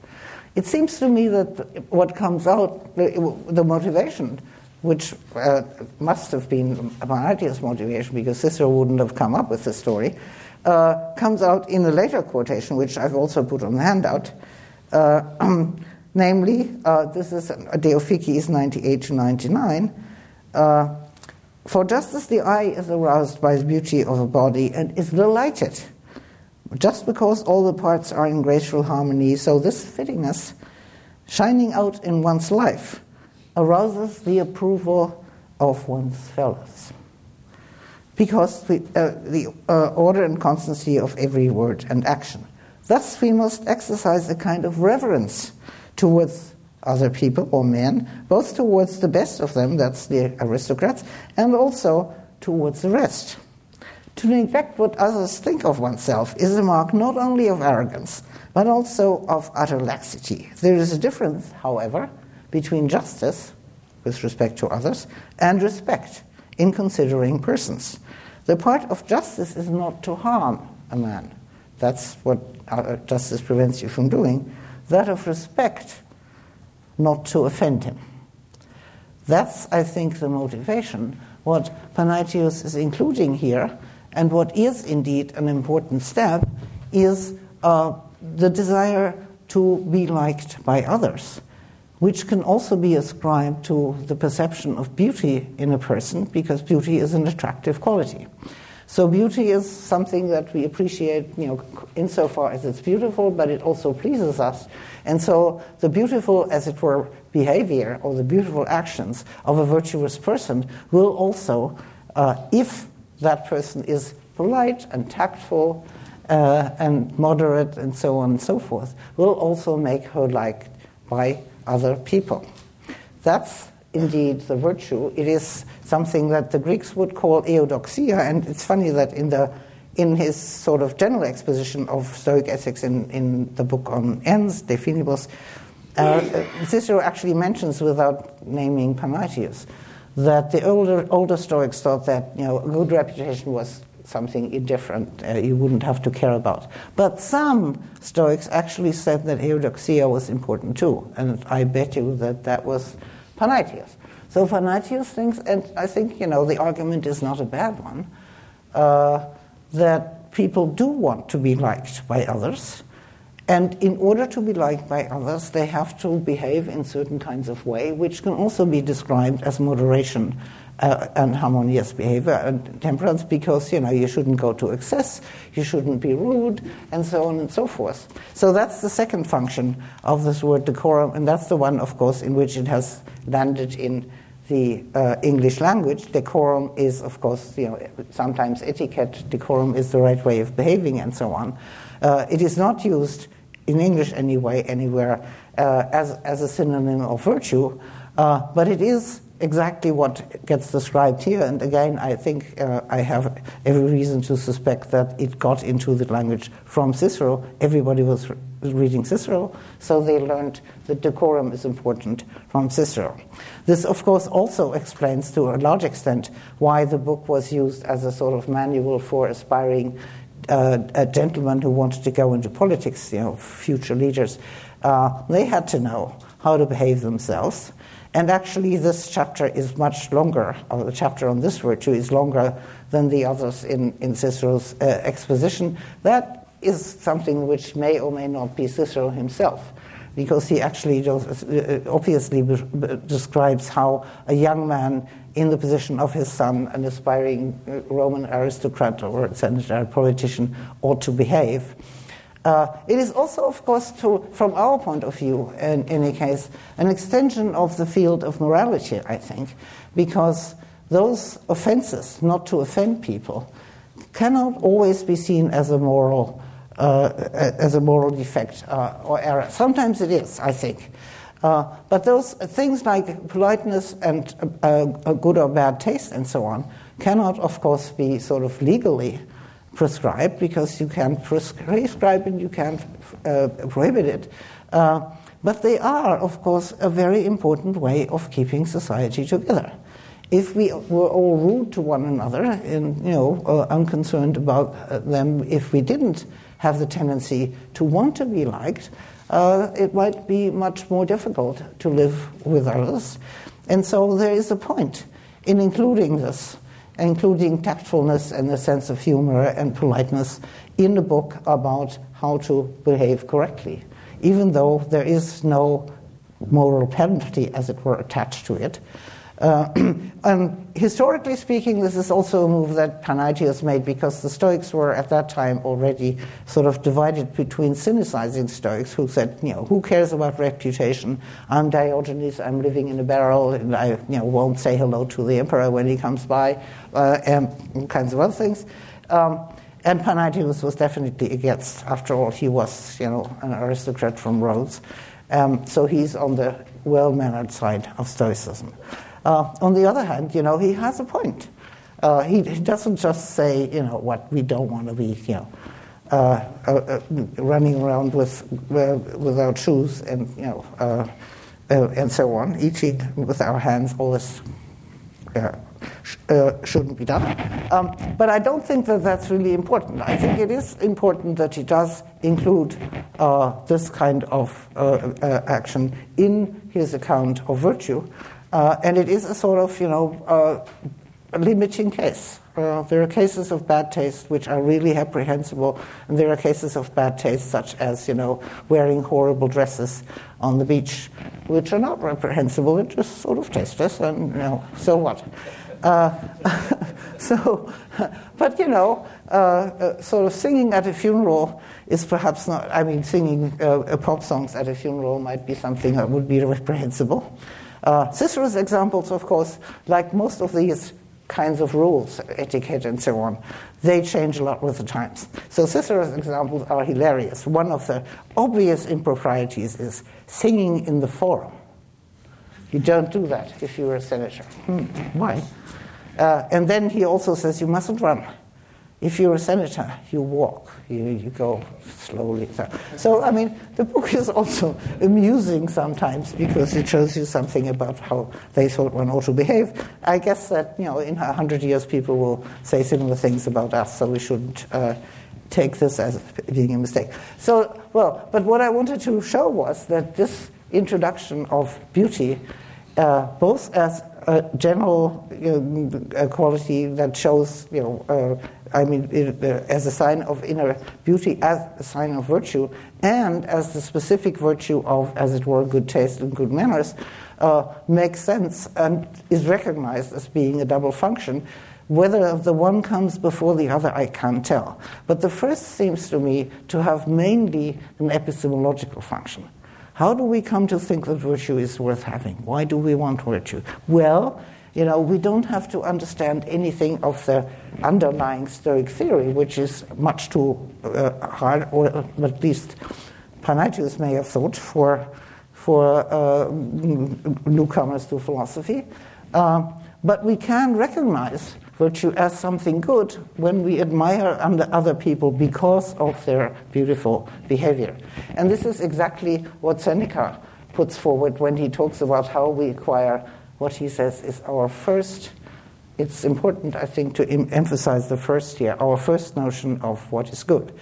It seems to me that what comes out, the, the motivation, which uh, must have been Panaetius' motivation, because Cicero wouldn't have come up with the story, uh, comes out in a later quotation, which I've also put on the handout. Uh, namely, uh, this is De Officiis ninety-eight to ninety-nine. Uh, For just as the eye is aroused by the beauty of a body and is delighted, just because all the parts are in graceful harmony, so this fittingness, shining out in one's life, arouses the approval of one's fellows. Because we, uh, the uh, order and constancy of every word and action. Thus we must exercise a kind of reverence towards other people or men, both towards the best of them, that's the aristocrats, and also towards the rest. To neglect what others think of oneself is a mark not only of arrogance, but also of utter laxity. There is a difference, however, between justice, with respect to others, and respect in considering persons. The part of justice is not to harm a man. That's what justice prevents you from doing. That of respect, not to offend him. That's, I think, the motivation, what Panaetius is including here, and what is indeed an important step, is uh, the desire to be liked by others, which can also be ascribed to the perception of beauty in a person, because beauty is an attractive quality. So beauty is something that we appreciate, you know, insofar as it's beautiful, but it also pleases us. And so the beautiful, as it were, behavior or the beautiful actions of a virtuous person will also, uh, if that person is polite and tactful uh, and moderate and so on and so forth, will also make her liked by other people. That's indeed the virtue. It is something that the Greeks would call eudoxia, and it's funny that in the in his sort of general exposition of Stoic ethics in, in the book on ends, De Finibus, uh, Cicero actually mentions, without naming Panaetius, that the older older Stoics thought that, you know, a good reputation was something indifferent, uh, you wouldn't have to care about. But some Stoics actually said that eudoxia was important too, and I bet you that that was Panaetius. So Panaetius thinks, and I think, you know, the argument is not a bad one, uh, that people do want to be liked by others, and in order to be liked by others, they have to behave in certain kinds of way, which can also be described as moderation uh, and harmonious behavior and temperance, because, you know, you shouldn't go to excess, you shouldn't be rude, and so on and so forth. So that's the second function of this word decorum, and that's the one, of course, in which it has landed in the uh, English language. Decorum is, of course, you know, sometimes etiquette. Decorum is the right way of behaving, and so on. Uh, it is not used in English anyway, anywhere, uh, as as a synonym of virtue, uh, but it is exactly what gets described here. And again, I think uh, I have every reason to suspect that it got into the language from Cicero. Everybody was re- reading Cicero, so they learned that decorum is important from Cicero. This, of course, also explains to a large extent why the book was used as a sort of manual for aspiring Uh, a gentleman who wanted to go into politics, you know, future leaders. Uh, they had to know how to behave themselves. And actually, this chapter is much longer, or the chapter on this virtue is longer than the others in, in Cicero's uh, exposition. That is something which may or may not be Cicero himself. because he actually obviously describes how a young man in the position of his son, an aspiring Roman aristocrat or senator, politician, ought to behave. Uh, it is also, of course, to, from our point of view, in any case, an extension of the field of morality, I think, because those offenses, not to offend people, cannot always be seen as a moral uh, as a moral defect uh, or error. Sometimes it is, I think. Uh, but those things like politeness and uh, uh, good or bad taste and so on cannot, of course, be sort of legally prescribed, because you can't prescribe and you can't uh, prohibit it. Uh, but they are, of course, a very important way of keeping society together. If we were all rude to one another and, you know, uh, unconcerned about uh, them, if we didn't have the tendency to want to be liked, uh, it might be much more difficult to live with others. And so there is a point in including this, including tactfulness and a sense of humor and politeness in the book about how to behave correctly, even though there is no moral penalty, as it were, attached to it. Uh, and historically speaking, this is also a move that Panaetius made, because the Stoics were at that time already sort of divided between cynicizing Stoics who said, you know, who cares about reputation? I'm Diogenes, I'm living in a barrel, and I, you know, won't say hello to the emperor when he comes by, uh, and all kinds of other things. Um, and Panaetius was definitely against. After all, he was, you know, an aristocrat from Rhodes. Um, so he's on the well-mannered side of Stoicism. Uh, on the other hand, you know, he has a point. Uh, he, he doesn't just say, you know, what we don't want to be, you know, uh, uh, uh, running around with uh, without shoes and, you know, uh, uh, and so on, eating with our hands, all this uh, sh- uh, shouldn't be done. Um, but I don't think that that's really important. I think it is important that he does include uh, this kind of uh, uh, action in his account of virtue. Uh, and it is a sort of, you know, uh, a limiting case. Uh, there are cases of bad taste which are really reprehensible, and there are cases of bad taste such as, you know, wearing horrible dresses on the beach, which are not reprehensible. They're just sort of tasteless, and, you know, so what? Uh, so, but, you know, uh, uh, sort of singing at a funeral is perhaps not, I mean, singing uh, pop songs at a funeral might be something that would be reprehensible. Uh, Cicero's examples, of course, like most of these kinds of rules, etiquette and so on, they change a lot with the times. So Cicero's examples are hilarious. One of the obvious improprieties is singing in the forum. You don't do that if you're a senator. Hmm, why? Uh, and then he also says you mustn't run. If you're a senator, you walk, you, you go slowly. So, I mean, the book is also amusing sometimes because it shows you something about how they thought one ought to behave. I guess that, you know, in a hundred years people will say similar things about us, so we shouldn't uh, take this as being a mistake. So, well, but what I wanted to show was that this introduction of beauty, uh, both as a general uh, quality that shows, you know, uh, I mean, it, uh, as a sign of inner beauty, as a sign of virtue, and as the specific virtue of, as it were, good taste and good manners, uh, makes sense and is recognized as being a double function. Whether the one comes before the other, I can't tell. But the first seems to me to have mainly an epistemological function. How do we come to think that virtue is worth having? Why do we want virtue? Well, you know, we don't have to understand anything of the underlying Stoic theory, which is much too uh, hard, or at least Panaetius may have thought, for for uh, newcomers to philosophy. Uh, but we can recognize virtue as something good when we admire other people because of their beautiful behavior. And this is exactly what Seneca puts forward when he talks about how we acquire what he says is our first, it's important, I think, to em- emphasize the first here, our first notion of what is good.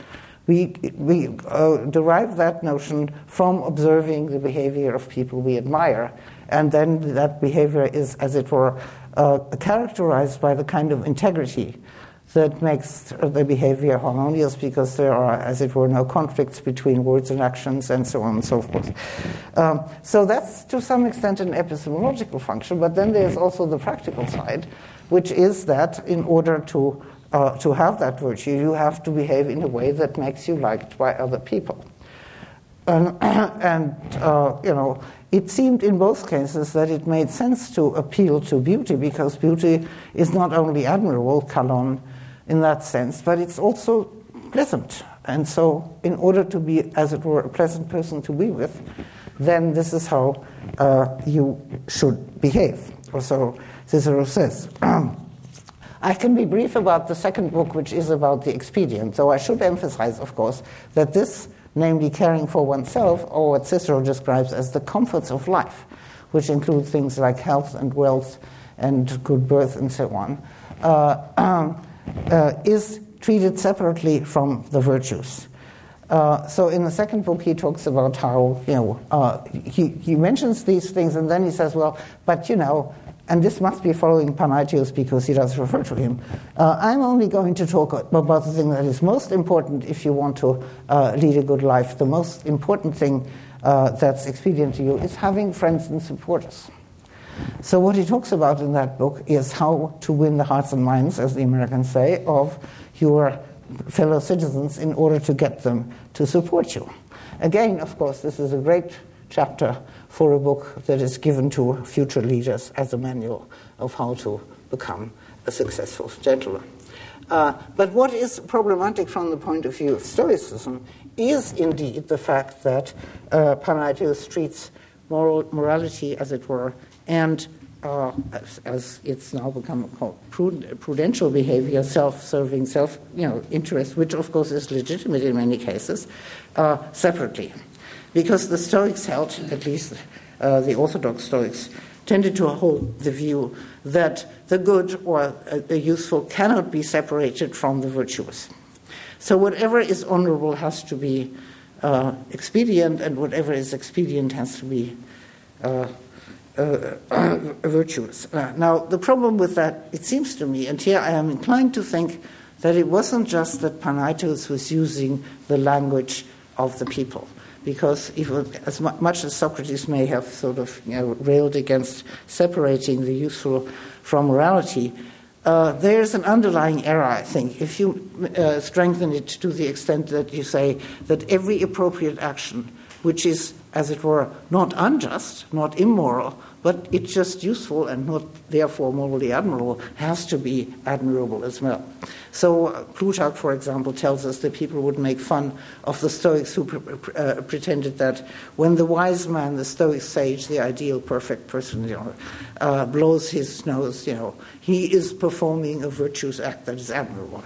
We, we uh, derive that notion from observing the behavior of people we admire, and then that behavior is, as it were, Uh, characterized by the kind of integrity that makes the behavior harmonious because there are, as it were, no conflicts between words and actions and so on and so forth. Um, so that's to some extent an epistemological function, but then there's also the practical side, which is that in order to uh, to have that virtue, you have to behave in a way that makes you liked by other people. And, and uh, you know, it seemed in both cases that it made sense to appeal to beauty, because beauty is not only admirable, Kalon, in that sense, but it's also pleasant. And so in order to be, as it were, a pleasant person to be with, then this is how uh, you should behave, or so Cicero says. I can be brief about the second book, which is about the expedient, though I should emphasize, of course, that this, namely caring for oneself, or what Cicero describes as the comforts of life, which include things like health and wealth and good birth and so on, uh, uh, is treated separately from the virtues. Uh, so in the second book, he talks about how, you know, uh, he, he mentions these things, and then he says, well, but, you know, and this must be following Panaetius because he does refer to him. Uh, I'm only going to talk about the thing that is most important if you want to uh, lead a good life. The most important thing uh, that's expedient to you is having friends and supporters. So what he talks about in that book is how to win the hearts and minds, as the Americans say, of your fellow citizens in order to get them to support you. Again, of course, this is a great chapter for a book that is given to future leaders as a manual of how to become a successful gentleman. Uh, but what is problematic from the point of view of Stoicism is indeed the fact that uh, Panaetius treats moral morality, as it were, and uh, as, as it's now become called prud- prudential behavior, self-serving, self, you know, interest, which of course is legitimate in many cases, uh, separately. Because the Stoics held, at least uh, the Orthodox Stoics, tended to hold the view that the good or the useful cannot be separated from the virtuous. So whatever is honorable has to be uh, expedient, and whatever is expedient has to be uh, uh, uh, virtuous. Uh, now, the problem with that, it seems to me, and here I am inclined to think that it wasn't just that Panaetius was using the language of the people. Because even as much as Socrates may have sort of, you know, railed against separating the useful from morality, uh, there's an underlying error, I think. If you uh, strengthen it to the extent that you say that every appropriate action, which is, as it were, not unjust, not immoral, but it's just useful and not therefore morally admirable, has to be admirable as well. So Plutarch, for example, tells us that people would make fun of the Stoics who pre- uh, pretended that when the wise man, the Stoic sage, the ideal perfect person, you know, uh, blows his nose, you know, he is performing a virtuous act that is admirable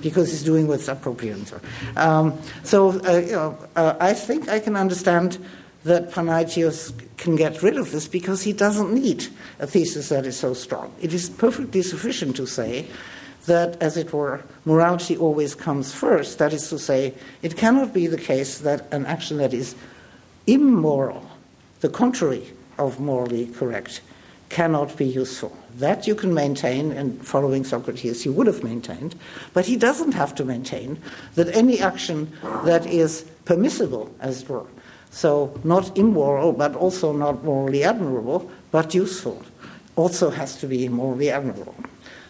because he's doing what's appropriate. Um, so uh, you know, uh, I think I can understand that Panaetius can get rid of this because he doesn't need a thesis that is so strong. It is perfectly sufficient to say that, as it were, morality always comes first. That is to say, it cannot be the case that an action that is immoral, the contrary of morally correct, cannot be useful. That you can maintain, and following Socrates, he would have maintained, but he doesn't have to maintain that any action that is permissible, as it were, so not immoral, but also not morally admirable, but useful, also has to be morally admirable.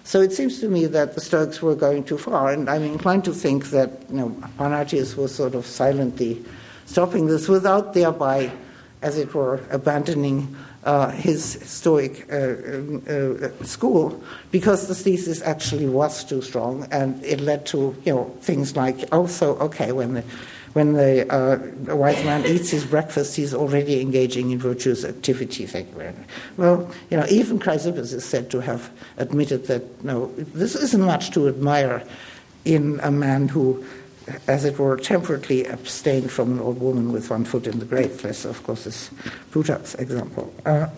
So it seems to me that the Stoics were going too far, and I'm inclined to think that, you know, Panaetius was sort of silently stopping this without thereby, as it were, abandoning uh, his Stoic uh, uh, school, because the thesis actually was too strong, and it led to, you know, things like also, okay, when the When the uh, wise man eats his breakfast, he's already engaging in virtuous activity. Thank you very much. Well, you know, even Chrysippus is said to have admitted that, no, this isn't much to admire in a man who, as it were, temperately abstained from an old woman with one foot in the grave. This, of course, is Plutarch's example. Uh,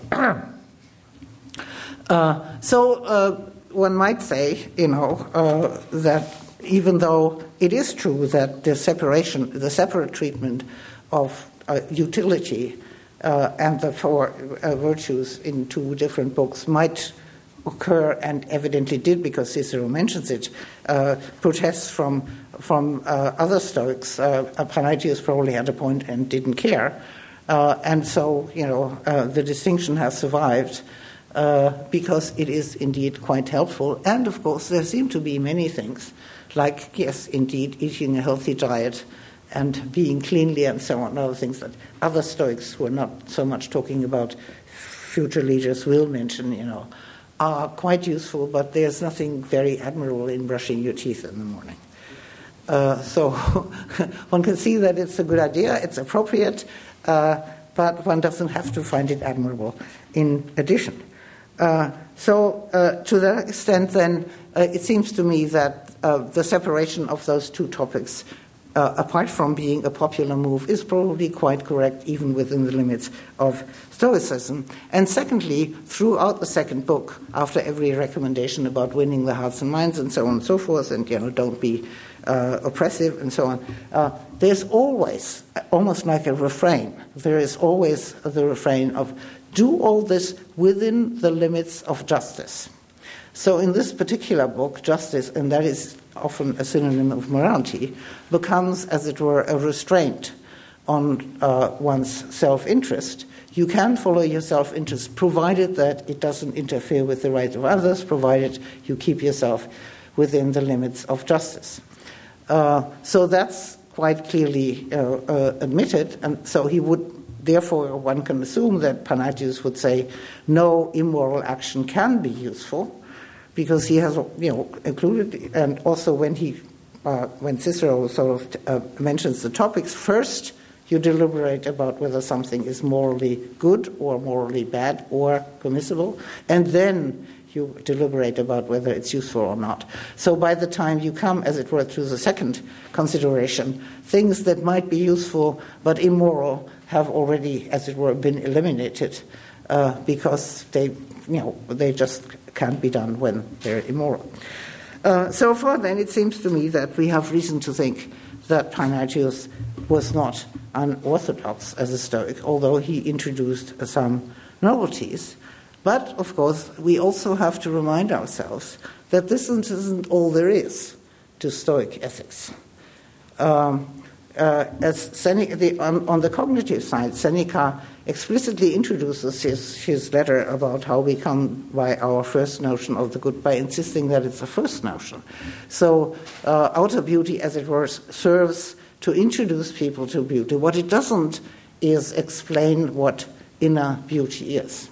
uh, so uh, one might say, you know, uh, that even though it is true that the separation, the separate treatment of uh, utility uh, and the four uh, virtues in two different books might occur, and evidently did because Cicero mentions it, uh, protests from from uh, other Stoics. Uh, Panaetius probably had a point and didn't care. Uh, and so, you know, uh, the distinction has survived uh, because it is indeed quite helpful. And, of course, there seem to be many things, like, yes, indeed, eating a healthy diet and being cleanly and so on, other things that other Stoics who are not so much talking about future leaders will mention, you know, are quite useful, but there's nothing very admirable in brushing your teeth in the morning. Uh, so one can see that it's a good idea, it's appropriate, uh, but one doesn't have to find it admirable in addition. Uh, so uh, to that extent, then, uh, it seems to me that uh, the separation of those two topics, uh, apart from being a popular move, is probably quite correct, even within the limits of Stoicism. And secondly, throughout the second book, after every recommendation about winning the hearts and minds and so on and so forth, and, you know, don't be Uh, oppressive and so on, uh, there's always, almost like a refrain, there is always the refrain of do all this within the limits of justice. So in this particular book, justice, and that is often a synonym of morality, becomes, as it were, a restraint on uh, one's self-interest. You can follow your self-interest, provided that it doesn't interfere with the right of others, provided you keep yourself within the limits of justice. Uh, so that's quite clearly uh, uh, admitted, and so he would, therefore, one can assume that Panaetius would say no immoral action can be useful, because he has, you know, included, and also when he, uh, when Cicero sort of uh, mentions the topics, first you deliberate about whether something is morally good or morally bad or permissible, and then you deliberate about whether it's useful or not. So by the time you come, as it were, to the second consideration, things that might be useful but immoral have already, as it were, been eliminated uh, because they, you know, they just can't be done when they're immoral. Uh, so far, then, it seems to me that we have reason to think that Panaetius was not unorthodox as a Stoic, although he introduced some novelties. But, of course, we also have to remind ourselves that this isn't all there is to Stoic ethics. Um, uh, as Seneca, the, on, on the cognitive side, Seneca explicitly introduces his, his letter about how we come by our first notion of the good by insisting that it's a first notion. So uh, outer beauty, as it were, serves to introduce people to beauty. What it doesn't is explain what inner beauty is.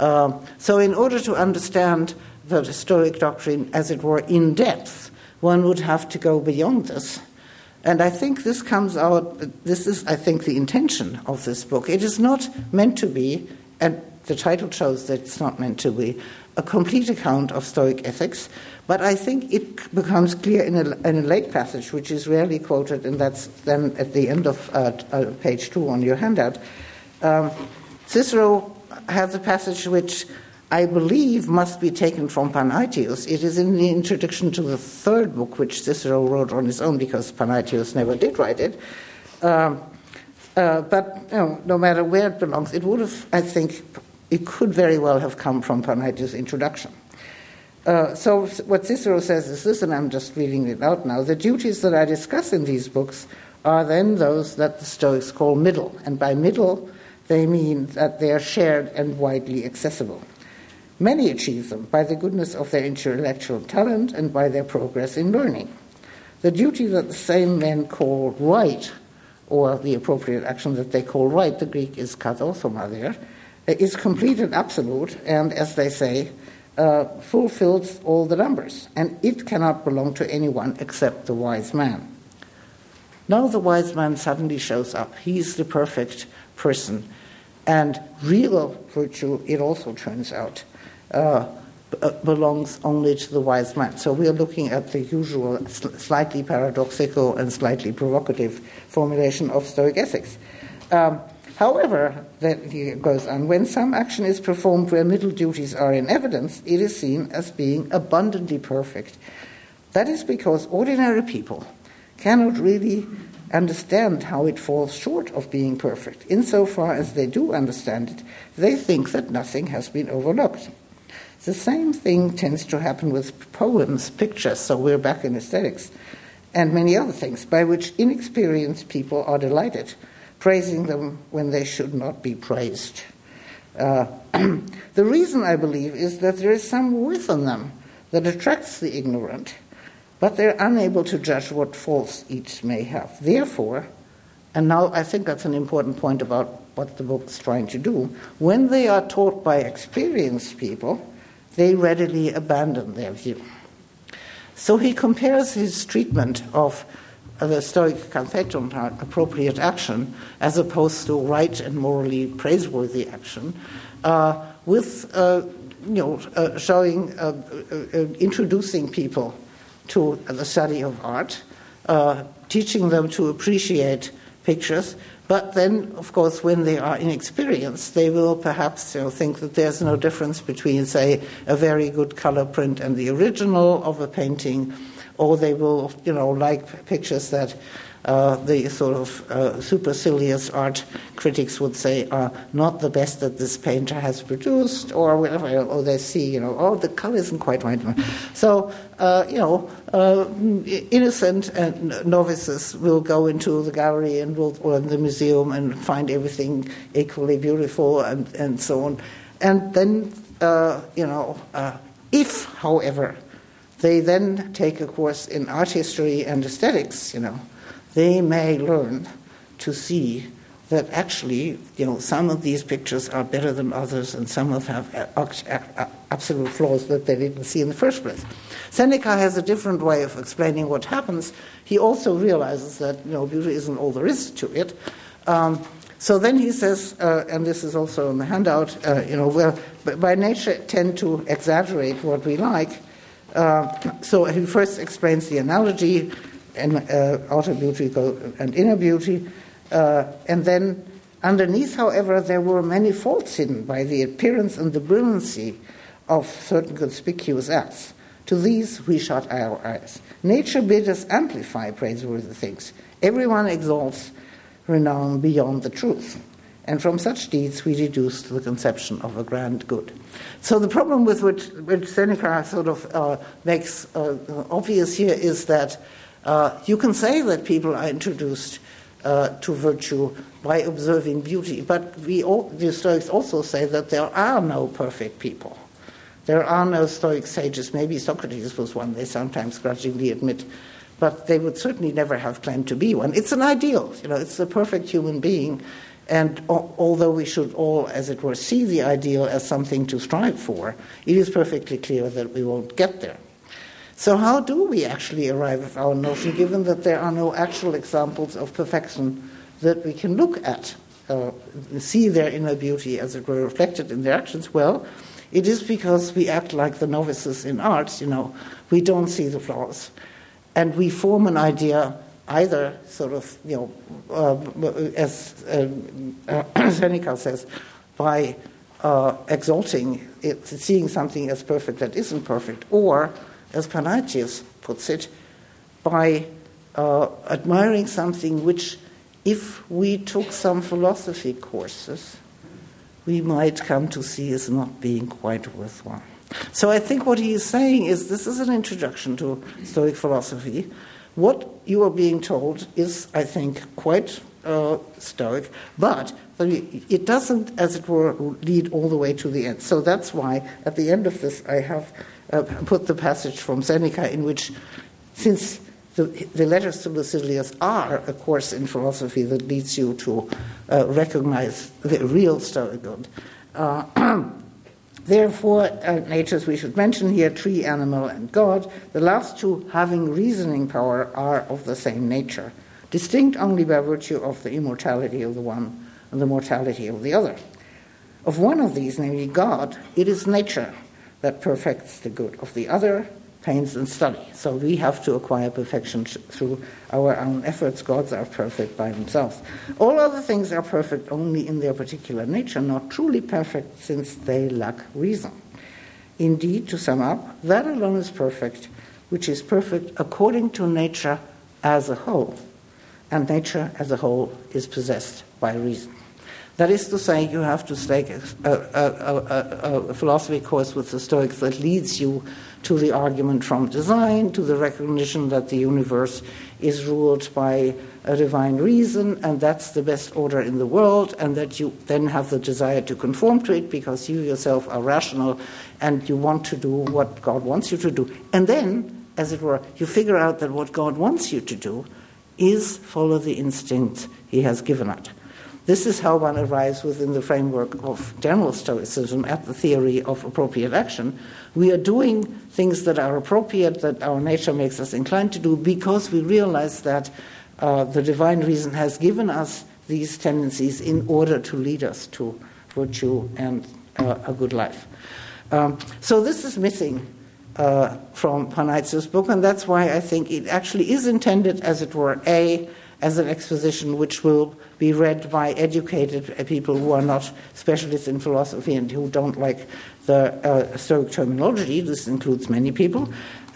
Um, so in order to understand the Stoic doctrine, as it were, in depth, one would have to go beyond this. And I think this comes out, this is, I think, the intention of this book. It is not meant to be, and the title shows that it's not meant to be, a complete account of Stoic ethics, but I think it becomes clear in a, in a late passage, which is rarely quoted, and that's then at the end of uh, uh, page two on your handout. Um, Cicero has a passage which I believe must be taken from Panaetius. It is in the introduction to the third book, which Cicero wrote on his own because Panaetius never did write it. Um, uh, but you know, no matter where it belongs, it would have, I think, it could very well have come from Panaetius' introduction. Uh, so what Cicero says is this, and I'm just reading it out now. The duties that I discuss in these books are then those that the Stoics call middle, and by middle, they mean that they are shared and widely accessible. Many achieve them by the goodness of their intellectual talent and by their progress in learning. The duty that the same men call right, or the appropriate action that they call right, the Greek is kathothoma there, is complete and absolute, and, as they say, uh, fulfills all the numbers, and it cannot belong to anyone except the wise man. Now the wise man suddenly shows up. He's the perfect person. And real virtue, it also turns out, uh, b- belongs only to the wise man. So we are looking at the usual, sl- slightly paradoxical and slightly provocative formulation of Stoic ethics. Um, however, then he goes on, when some action is performed where middle duties are in evidence, it is seen as being abundantly perfect. That is because ordinary people cannot really understand how it falls short of being perfect. Insofar as they do understand it, they think that nothing has been overlooked. The same thing tends to happen with poems, pictures, so we're back in aesthetics, and many other things, by which inexperienced people are delighted, praising them when they should not be praised. Uh, the reason, I believe, is that there is some whiff in them that attracts the ignorant, but they're unable to judge what faults each may have. Therefore, and now I think that's an important point about what the book is trying to do, when they are taught by experienced people, they readily abandon their view. So he compares his treatment of the Stoic Confectum, appropriate action, as opposed to right and morally praiseworthy action, uh, with uh, you know, uh, showing, uh, uh, introducing people to the study of art, uh, teaching them to appreciate pictures. But then, of course, when they are inexperienced, they will perhaps you know, think that there's no difference between, say, a very good color print and the original of a painting, or they will, you know, like pictures that uh, the sort of uh, supercilious art critics would say are not the best that this painter has produced, or whatever, or they see, you know, oh, the color isn't quite right. So, uh, you know, uh, innocent and novices will go into the gallery and will, or the museum and find everything equally beautiful and, and so on. And then, uh, you know, uh, if, however, they then take a course in art history and aesthetics, you know, they may learn to see that actually, you know, some of these pictures are better than others and some of have absolute flaws that they didn't see in the first place. Seneca has a different way of explaining what happens. He also realizes that, you know, beauty isn't all there is to it. Um, so then he says, uh, and this is also in the handout, uh, you know, well, by nature tend to exaggerate what we like. Uh, so he first explains the analogy and uh, outer beauty and inner beauty. Uh, and then underneath, however, there were many faults hidden by the appearance and the brilliancy of certain conspicuous acts. To these we shut our eyes. Nature bid us amplify praiseworthy things. Everyone exalts renown beyond the truth. And from such deeds we deduce the conception of a grand good. So the problem with which, which Seneca sort of uh, makes uh, obvious here is that uh, you can say that people are introduced uh, to virtue by observing beauty, but we all, the Stoics also say that there are no perfect people. There are no Stoic sages. Maybe Socrates was one, they sometimes grudgingly admit, but they would certainly never have claimed to be one. It's an ideal, you know, it's the perfect human being. And although we should all, as it were, see the ideal as something to strive for, it is perfectly clear that we won't get there. So how do we actually arrive at our notion, given that there are no actual examples of perfection that we can look at, uh, see their inner beauty, as it were, reflected in their actions? Well, it is because we act like the novices in art, you know. We don't see the flaws. And we form an idea either sort of, you know, uh, as uh, uh, Seneca says, by uh, exalting, it, seeing something as perfect that isn't perfect, or, as Panaetius puts it, by uh, admiring something which, if we took some philosophy courses, we might come to see as not being quite worthwhile. So I think what he is saying is this is an introduction to Stoic philosophy. What you are being told is, I think, quite uh, Stoic, but it doesn't, as it were, lead all the way to the end. So that's why, at the end of this, I have uh, put the passage from Seneca in which, since the, the letters to Lucilius are a course in philosophy that leads you to uh, recognize the real Stoic good, uh, therefore, uh, natures we should mention here, tree, animal, and God, the last two having reasoning power are of the same nature, distinct only by virtue of the immortality of the one and the mortality of the other. Of one of these, namely God, it is nature that perfects the good. Of the other, pains and study. So we have to acquire perfection through our own efforts. Gods are perfect by themselves. All other things are perfect only in their particular nature, not truly perfect since they lack reason. Indeed, to sum up, that alone is perfect, which is perfect according to nature as a whole. And nature as a whole is possessed by reason. That is to say, you have to take a, a, a, a philosophy course with the Stoics that leads you to the argument from design, to the recognition that the universe is ruled by a divine reason, and that's the best order in the world, and that you then have the desire to conform to it because you yourself are rational and you want to do what God wants you to do. And then, as it were, you figure out that what God wants you to do is follow the instinct he has given it. This is how one arrives within the framework of general Stoicism at the theory of appropriate action. We are doing things that are appropriate, that our nature makes us inclined to do, because we realize that uh, the divine reason has given us these tendencies in order to lead us to virtue and uh, a good life. Um, so this is missing uh, from Panaetius' book, and that's why I think it actually is intended, as it were, a... as an exposition which will be read by educated people who are not specialists in philosophy and who don't like the uh, Stoic terminology. This includes many people.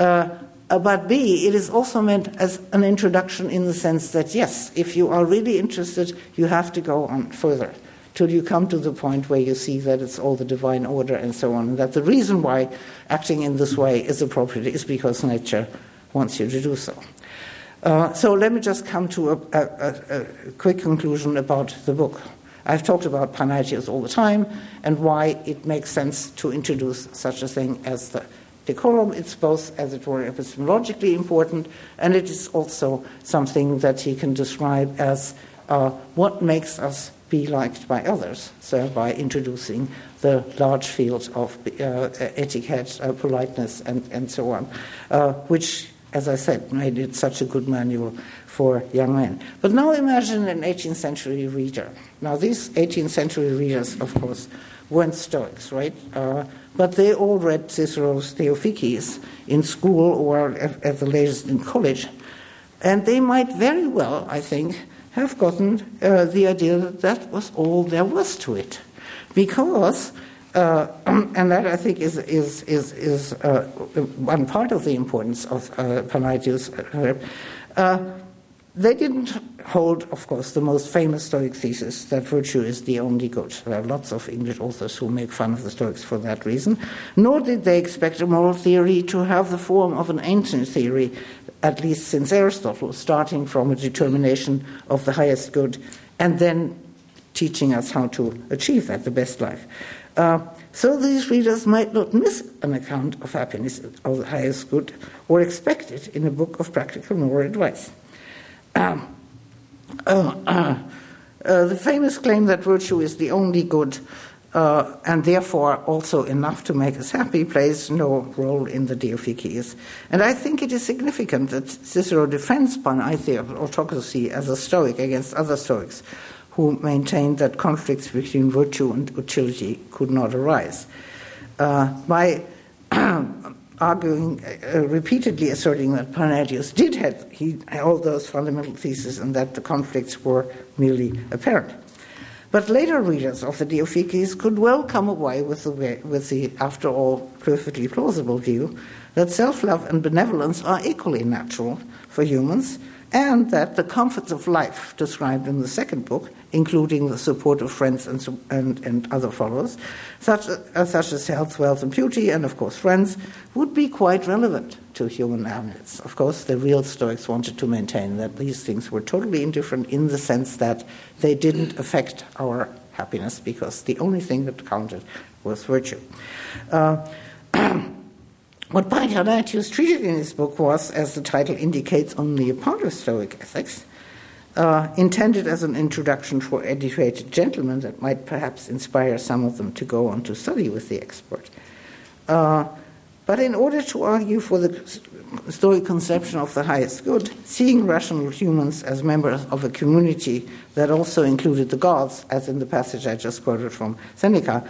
Uh, but B, it is also meant as an introduction in the sense that, yes, if you are really interested, you have to go on further till you come to the point where you see that it's all the divine order and so on, and that the reason why acting in this way is appropriate is because nature wants you to do so. Uh, so let me just come to a, a, a, a quick conclusion about the book. I've talked about Panaetius all the time and why it makes sense to introduce such a thing as the decorum. It's both, as it were, epistemologically important, and it is also something that he can describe as uh, what makes us be liked by others, so by introducing the large field of uh, etiquette, uh, politeness, and, and so on, uh, which... as I said, made it such a good manual for young men. But now imagine an eighteenth century reader. Now these eighteenth century readers, of course, weren't Stoics, right? Uh, but they all read Cicero's De Officiis in school or at, at the latest in college. And they might very well, I think, have gotten uh, the idea that that was all there was to it. Because... Uh, and that, I think, is is is is uh, one part of the importance of uh, Panaetius. Uh, they didn't hold, of course, the most famous Stoic thesis that virtue is the only good. There are lots of English authors who make fun of the Stoics for that reason. Nor did they expect a moral theory to have the form of an ancient theory, at least since Aristotle, starting from a determination of the highest good and then teaching us how to achieve that, the best life. Uh, so these readers might not miss an account of happiness or the highest good, or expect it in a book of practical moral advice. Um, uh, uh, uh, the famous claim that virtue is the only good uh, and therefore also enough to make us happy plays no role in the De Officiis. And I think it is significant that Cicero defends Panaetius autocracy as a Stoic against other Stoics, who maintained that conflicts between virtue and utility could not arise. Uh, by arguing, uh, repeatedly asserting that Panaetius did have he, all those fundamental theses and that the conflicts were merely apparent. But later readers of the De Officiis could well come away with the, way, with the, after all, perfectly plausible view that self-love and benevolence are equally natural for humans, and that the comforts of life described in the second book, including the support of friends and and, and other followers, such, uh, such as health, wealth, and beauty, and of course friends, would be quite relevant to human animals. Of course, the real Stoics wanted to maintain that these things were totally indifferent in the sense that they didn't affect our happiness, because the only thing that counted was virtue. Uh, What Panaetius treated in his book was, as the title indicates, only a part of Stoic ethics, uh, intended as an introduction for educated gentlemen that might perhaps inspire some of them to go on to study with the expert. Uh, but in order to argue for the Stoic conception of the highest good, seeing rational humans as members of a community that also included the gods, as in the passage I just quoted from Seneca,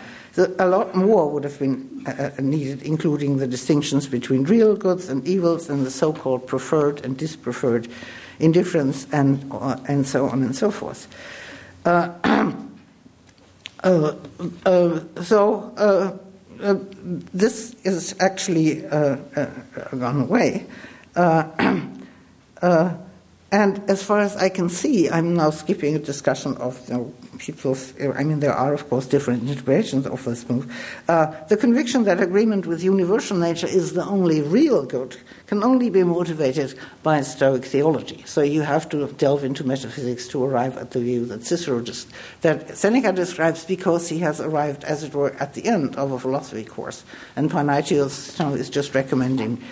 a lot more would have been uh, needed, including the distinctions between real goods and evils and the so-called preferred and dispreferred indifference and uh, and so on and so forth. Uh, uh, uh, so uh, uh, this is actually uh, uh, gone away. Uh, uh, and as far as I can see, I'm now skipping a discussion of you know, people's, I mean, there are, of course, different interpretations of this move. Uh, the conviction that agreement with universal nature is the only real good can only be motivated by Stoic theology. So you have to delve into metaphysics to arrive at the view that Cicero just, that Seneca describes, because he has arrived, as it were, at the end of a philosophy course, and Panaetius now is just recommending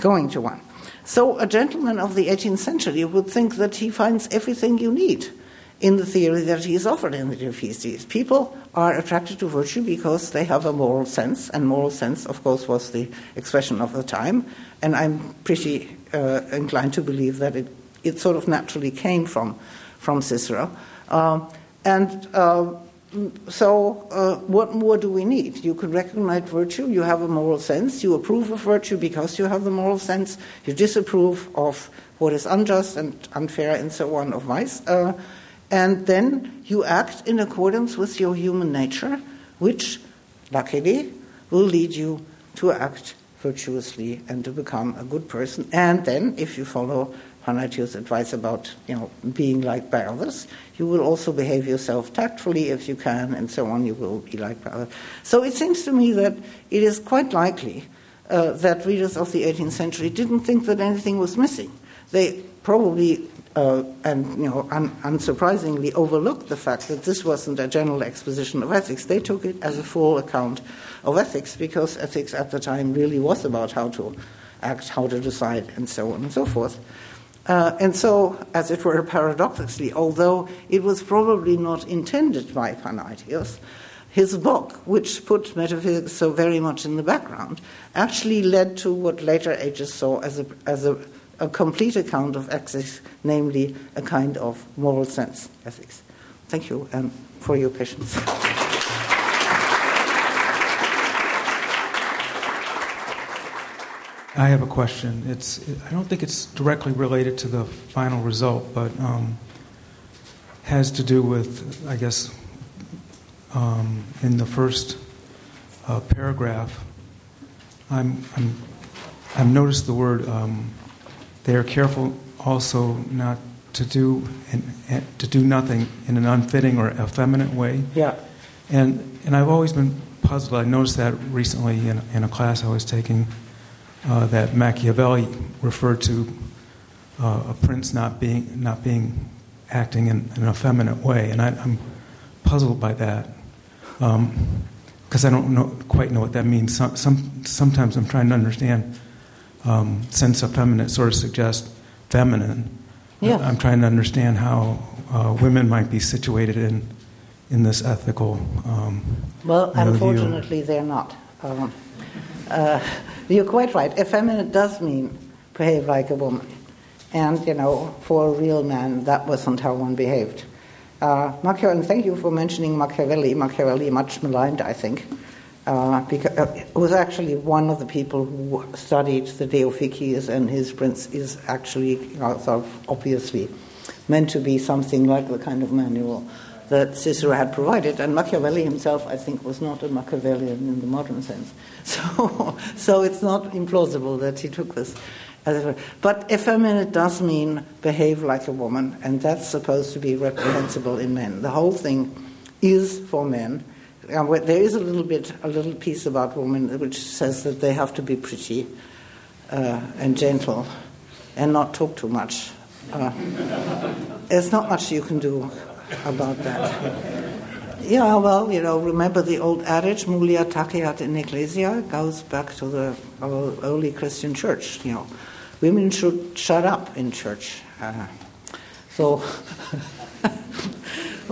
going to one. So a gentleman of the eighteenth century would think that he finds everything you need in the theory that he is offered in the De Officiis. People are attracted to virtue because they have a moral sense, and moral sense, of course, was the expression of the time, and I'm pretty uh, inclined to believe that it, it sort of naturally came from, from Cicero. Uh, and... Uh, So uh, what more do we need? You can recognize virtue, you have a moral sense, you approve of virtue because you have the moral sense, you disapprove of what is unjust and unfair and so on, of vice, uh, and then you act in accordance with your human nature, which, luckily, will lead you to act virtuously and to become a good person. And then, if you follow Panaetius' advice about, you know, being liked by others, you will also behave yourself tactfully if you can, and so on, you will be liked by others. So it seems to me that it is quite likely uh, that readers of the eighteenth century didn't think that anything was missing. They probably, uh, and you know, un- unsurprisingly, overlooked the fact that this wasn't a general exposition of ethics. They took it as a full account of ethics, because ethics at the time really was about how to act, how to decide, and so on and so forth. Uh, and so, as it were, paradoxically, although it was probably not intended by Panaetius, his book, which put metaphysics so very much in the background, actually led to what later ages saw as a, as a, a complete account of ethics, namely a kind of moral sense ethics. Thank you um, for your patience. I have a question. It's, I don't think it's directly related to the final result, but um, has to do with, I guess, um, in the first uh, paragraph, I'm, I'm, I've noticed the word, um, they are careful also not to do and, and to do nothing in an unfitting or effeminate way. Yeah. And and I've always been puzzled. I noticed that recently in, in a class I was taking. Uh, that Machiavelli referred to uh, a prince not being not being acting in, in an effeminate way, and I, I'm puzzled by that because um, I don't know, quite know what that means. Some, some, sometimes I'm trying to understand. Um, since effeminate sort of suggests feminine, yeah. I'm trying to understand how uh, women might be situated in in this ethical. Um, well, unfortunately, view. They're not. Um, uh, You're quite right. Effeminate does mean behave like a woman. And, you know, for a real man, that wasn't how one behaved. Uh, Machiavelli, thank you for mentioning Machiavelli. Machiavelli, much maligned, I think, uh, because uh, was actually one of the people who studied the De Officiis, and his prince is actually, you know, sort of obviously meant to be something like the kind of manual that Cicero had provided, and Machiavelli himself, I think, was not a Machiavellian in the modern sense. So so it's not implausible that he took this. But effeminate does mean behave like a woman, and that's supposed to be reprehensible in men. The whole thing is for men. There is a little bit, a little piece about women which says that they have to be pretty uh, and gentle and not talk too much. Uh, there's not much you can do about that. Yeah, well, you know, remember the old adage, mulia taceat in ecclesia, goes back to the early Christian church, you know. Women should shut up in church. Uh, so,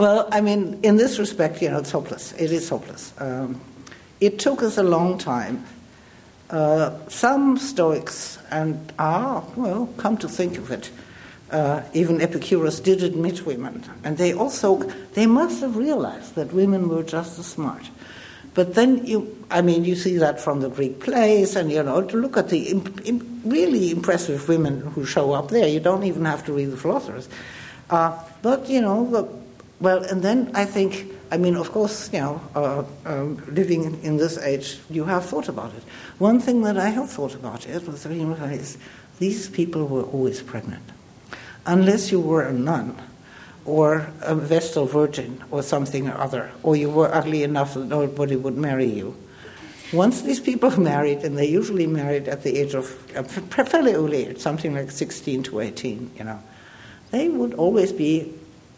well, I mean, in this respect, you know, it's hopeless. It is hopeless. Um, it took us a long time. Uh, some Stoics, and ah, well, come to think of it, Uh, even Epicurus did admit women, and they also they must have realized that women were just as smart. But then you, I mean, you see that from the Greek plays, and you know, to look at the imp, imp, really impressive women who show up there. You don't even have to read the philosophers. Uh, but you know, the, well, and then I think, I mean, of course, you know, uh, um, living in this age, you have thought about it. One thing that I have thought about it was is these people were always pregnant. Unless you were a nun, or a Vestal Virgin or something or other, or you were ugly enough that nobody would marry you. Once these people are married, and they usually married at the age of, uh, fairly early, something like sixteen to eighteen, you know, they would always be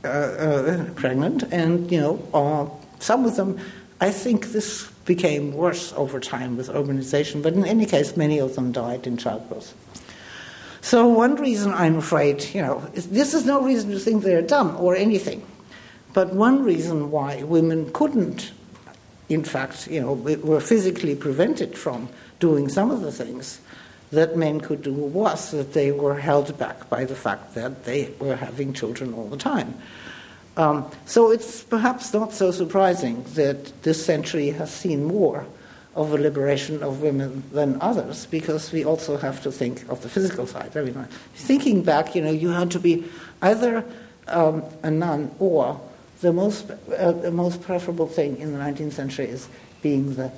uh, uh, pregnant, and, you know, uh, some of them, I think this became worse over time with urbanization, but in any case, many of them died in childbirth. So one reason, I'm afraid, you know, is, this is no reason to think they're dumb or anything, but one reason why women couldn't, in fact, you know, were physically prevented from doing some of the things that men could do was that they were held back by the fact that they were having children all the time. Um, so it's perhaps not so surprising that this century has seen more of a liberation of women than others, because we also have to think of the physical side. I mean, thinking back, you know, you had to be either um, a nun or the most uh, the most preferable thing in the nineteenth century is being the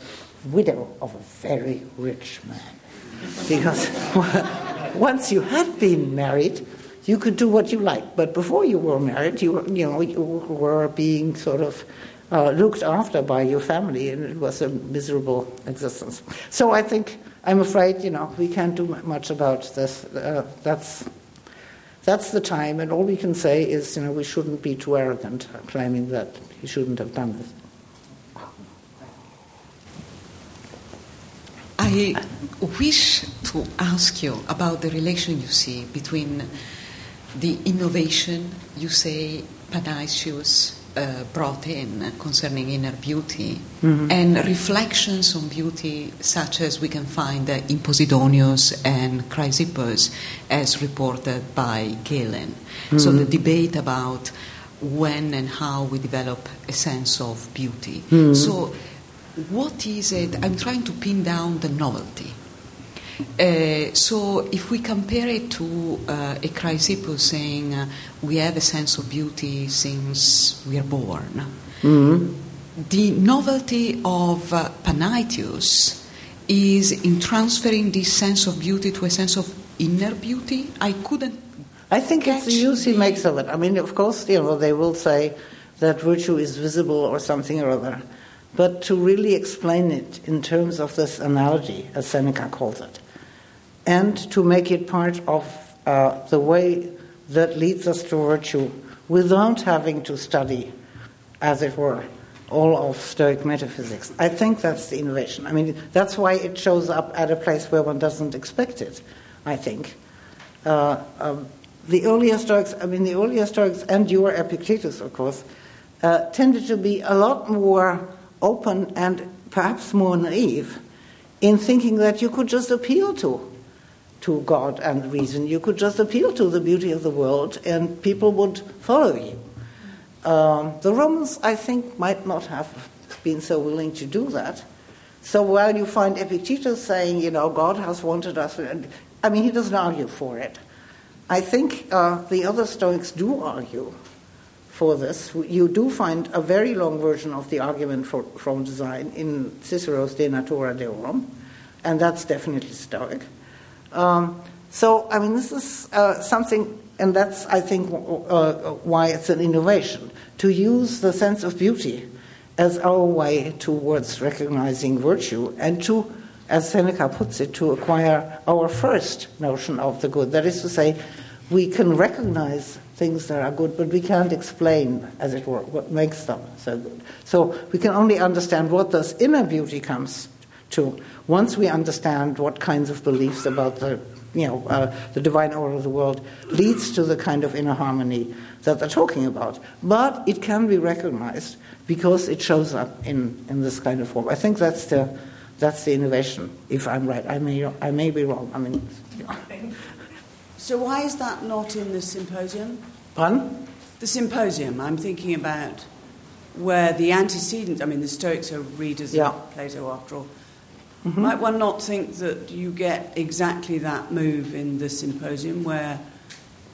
widow of a very rich man. Because once you had been married, you could do what you liked. But before you were married, you were, you know, you were being sort of uh, looked after by your family, and it was a miserable existence. So I think, I'm afraid, you know, we can't do much about this. Uh, that's... That's the time, and all we can say is, you know, we shouldn't be too arrogant, claiming that he shouldn't have done this. I wish to ask you about the relation you see between the innovation you say Panaetius uh, brought in concerning inner beauty, mm-hmm. and reflections on beauty such as we can find uh, in Posidonius and Chrysippus as reported by Galen. Mm-hmm. So the debate about when and how we develop a sense of beauty. Mm-hmm. So what is it? I'm trying to pin down the novelty. Uh, so if we compare it to uh, a Chrysippus saying uh, we have a sense of beauty since we are born, mm-hmm. the novelty of uh, Panaetius is in transferring this sense of beauty to a sense of inner beauty. I couldn't I think it's the use he makes of it. I mean, of course, you know, they will say that virtue is visible or something or other. But to really explain it in terms of this analogy, as Seneca calls it, and to make it part of uh, the way that leads us to virtue without having to study, as it were, all of Stoic metaphysics. I think that's the innovation. I mean, that's why it shows up at a place where one doesn't expect it, I think. Uh, um, the earlier Stoics, I mean, the earlier Stoics and your Epictetus, of course, uh, tended to be a lot more open and perhaps more naive in thinking that you could just appeal to to God and reason. You could just appeal to the beauty of the world and people would follow you. Um, the Romans, I think, might not have been so willing to do that. So while you find Epictetus saying, you know, God has wanted us, and, I mean, he doesn't argue for it. I think uh, the other Stoics do argue for this. You do find a very long version of the argument for, from design in Cicero's De Natura Deorum, and that's definitely Stoic. Um, so, I mean, this is uh, something, and that's, I think, uh, why it's an innovation, to use the sense of beauty as our way towards recognizing virtue and to, as Seneca puts it, to acquire our first notion of the good. That is to say, we can recognize things that are good, but we can't explain, as it were, what makes them so good. So we can only understand what this inner beauty comes to once we understand what kinds of beliefs about the, you know, uh, the divine order of the world leads to the kind of inner harmony that they're talking about. But it can be recognized because it shows up in, in this kind of form. I think that's the that's the innovation. If I'm right, I may I may be wrong. I mean. You know. So why is that not in the symposium? Pardon? The symposium. I'm thinking about where the antecedents, I mean, the Stoics are readers yeah. of Plato after all. Mm-hmm. Might one not think that you get exactly that move in the symposium where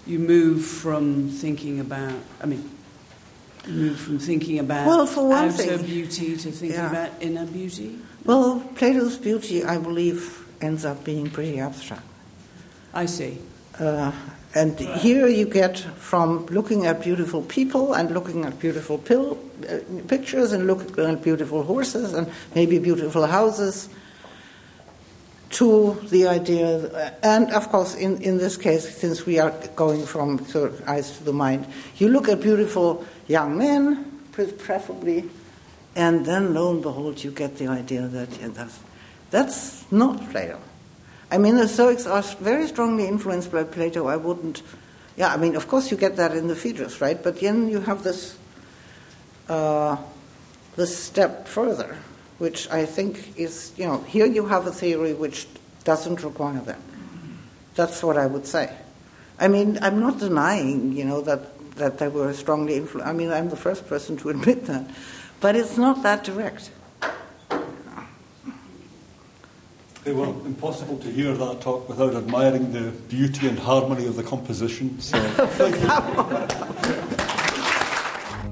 you move from thinking about, I mean, you move from thinking about well, for one outer thing, beauty to thinking yeah. about inner beauty? Well, Plato's beauty, I believe, ends up being pretty abstract. I see. Uh, And here you get from looking at beautiful people and looking at beautiful pil- uh, pictures and looking at beautiful horses and maybe beautiful houses to the idea, and of course in, in this case, since we are going from sort of eyes to the mind, you look at beautiful young men, preferably, and then lo and behold you get the idea that yeah, that's, that's not Plato. I mean, the Stoics are very strongly influenced by Plato. I wouldn't... Yeah, I mean, of course you get that in the Phaedrus, right? But then you have this uh, this step further, which I think is, you know, here you have a theory which doesn't require that. That's what I would say. I mean, I'm not denying, you know, that, that they were strongly influenced. I mean, I'm the first person to admit that. But it's not that direct. They were impossible to hear that talk without admiring the beauty and harmony of the composition. So, thank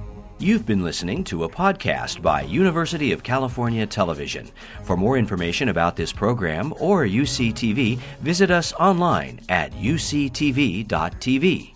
you. You've been listening to a podcast by University of California Television. For more information about this program or U C T V, visit us online at U C T V dot T V.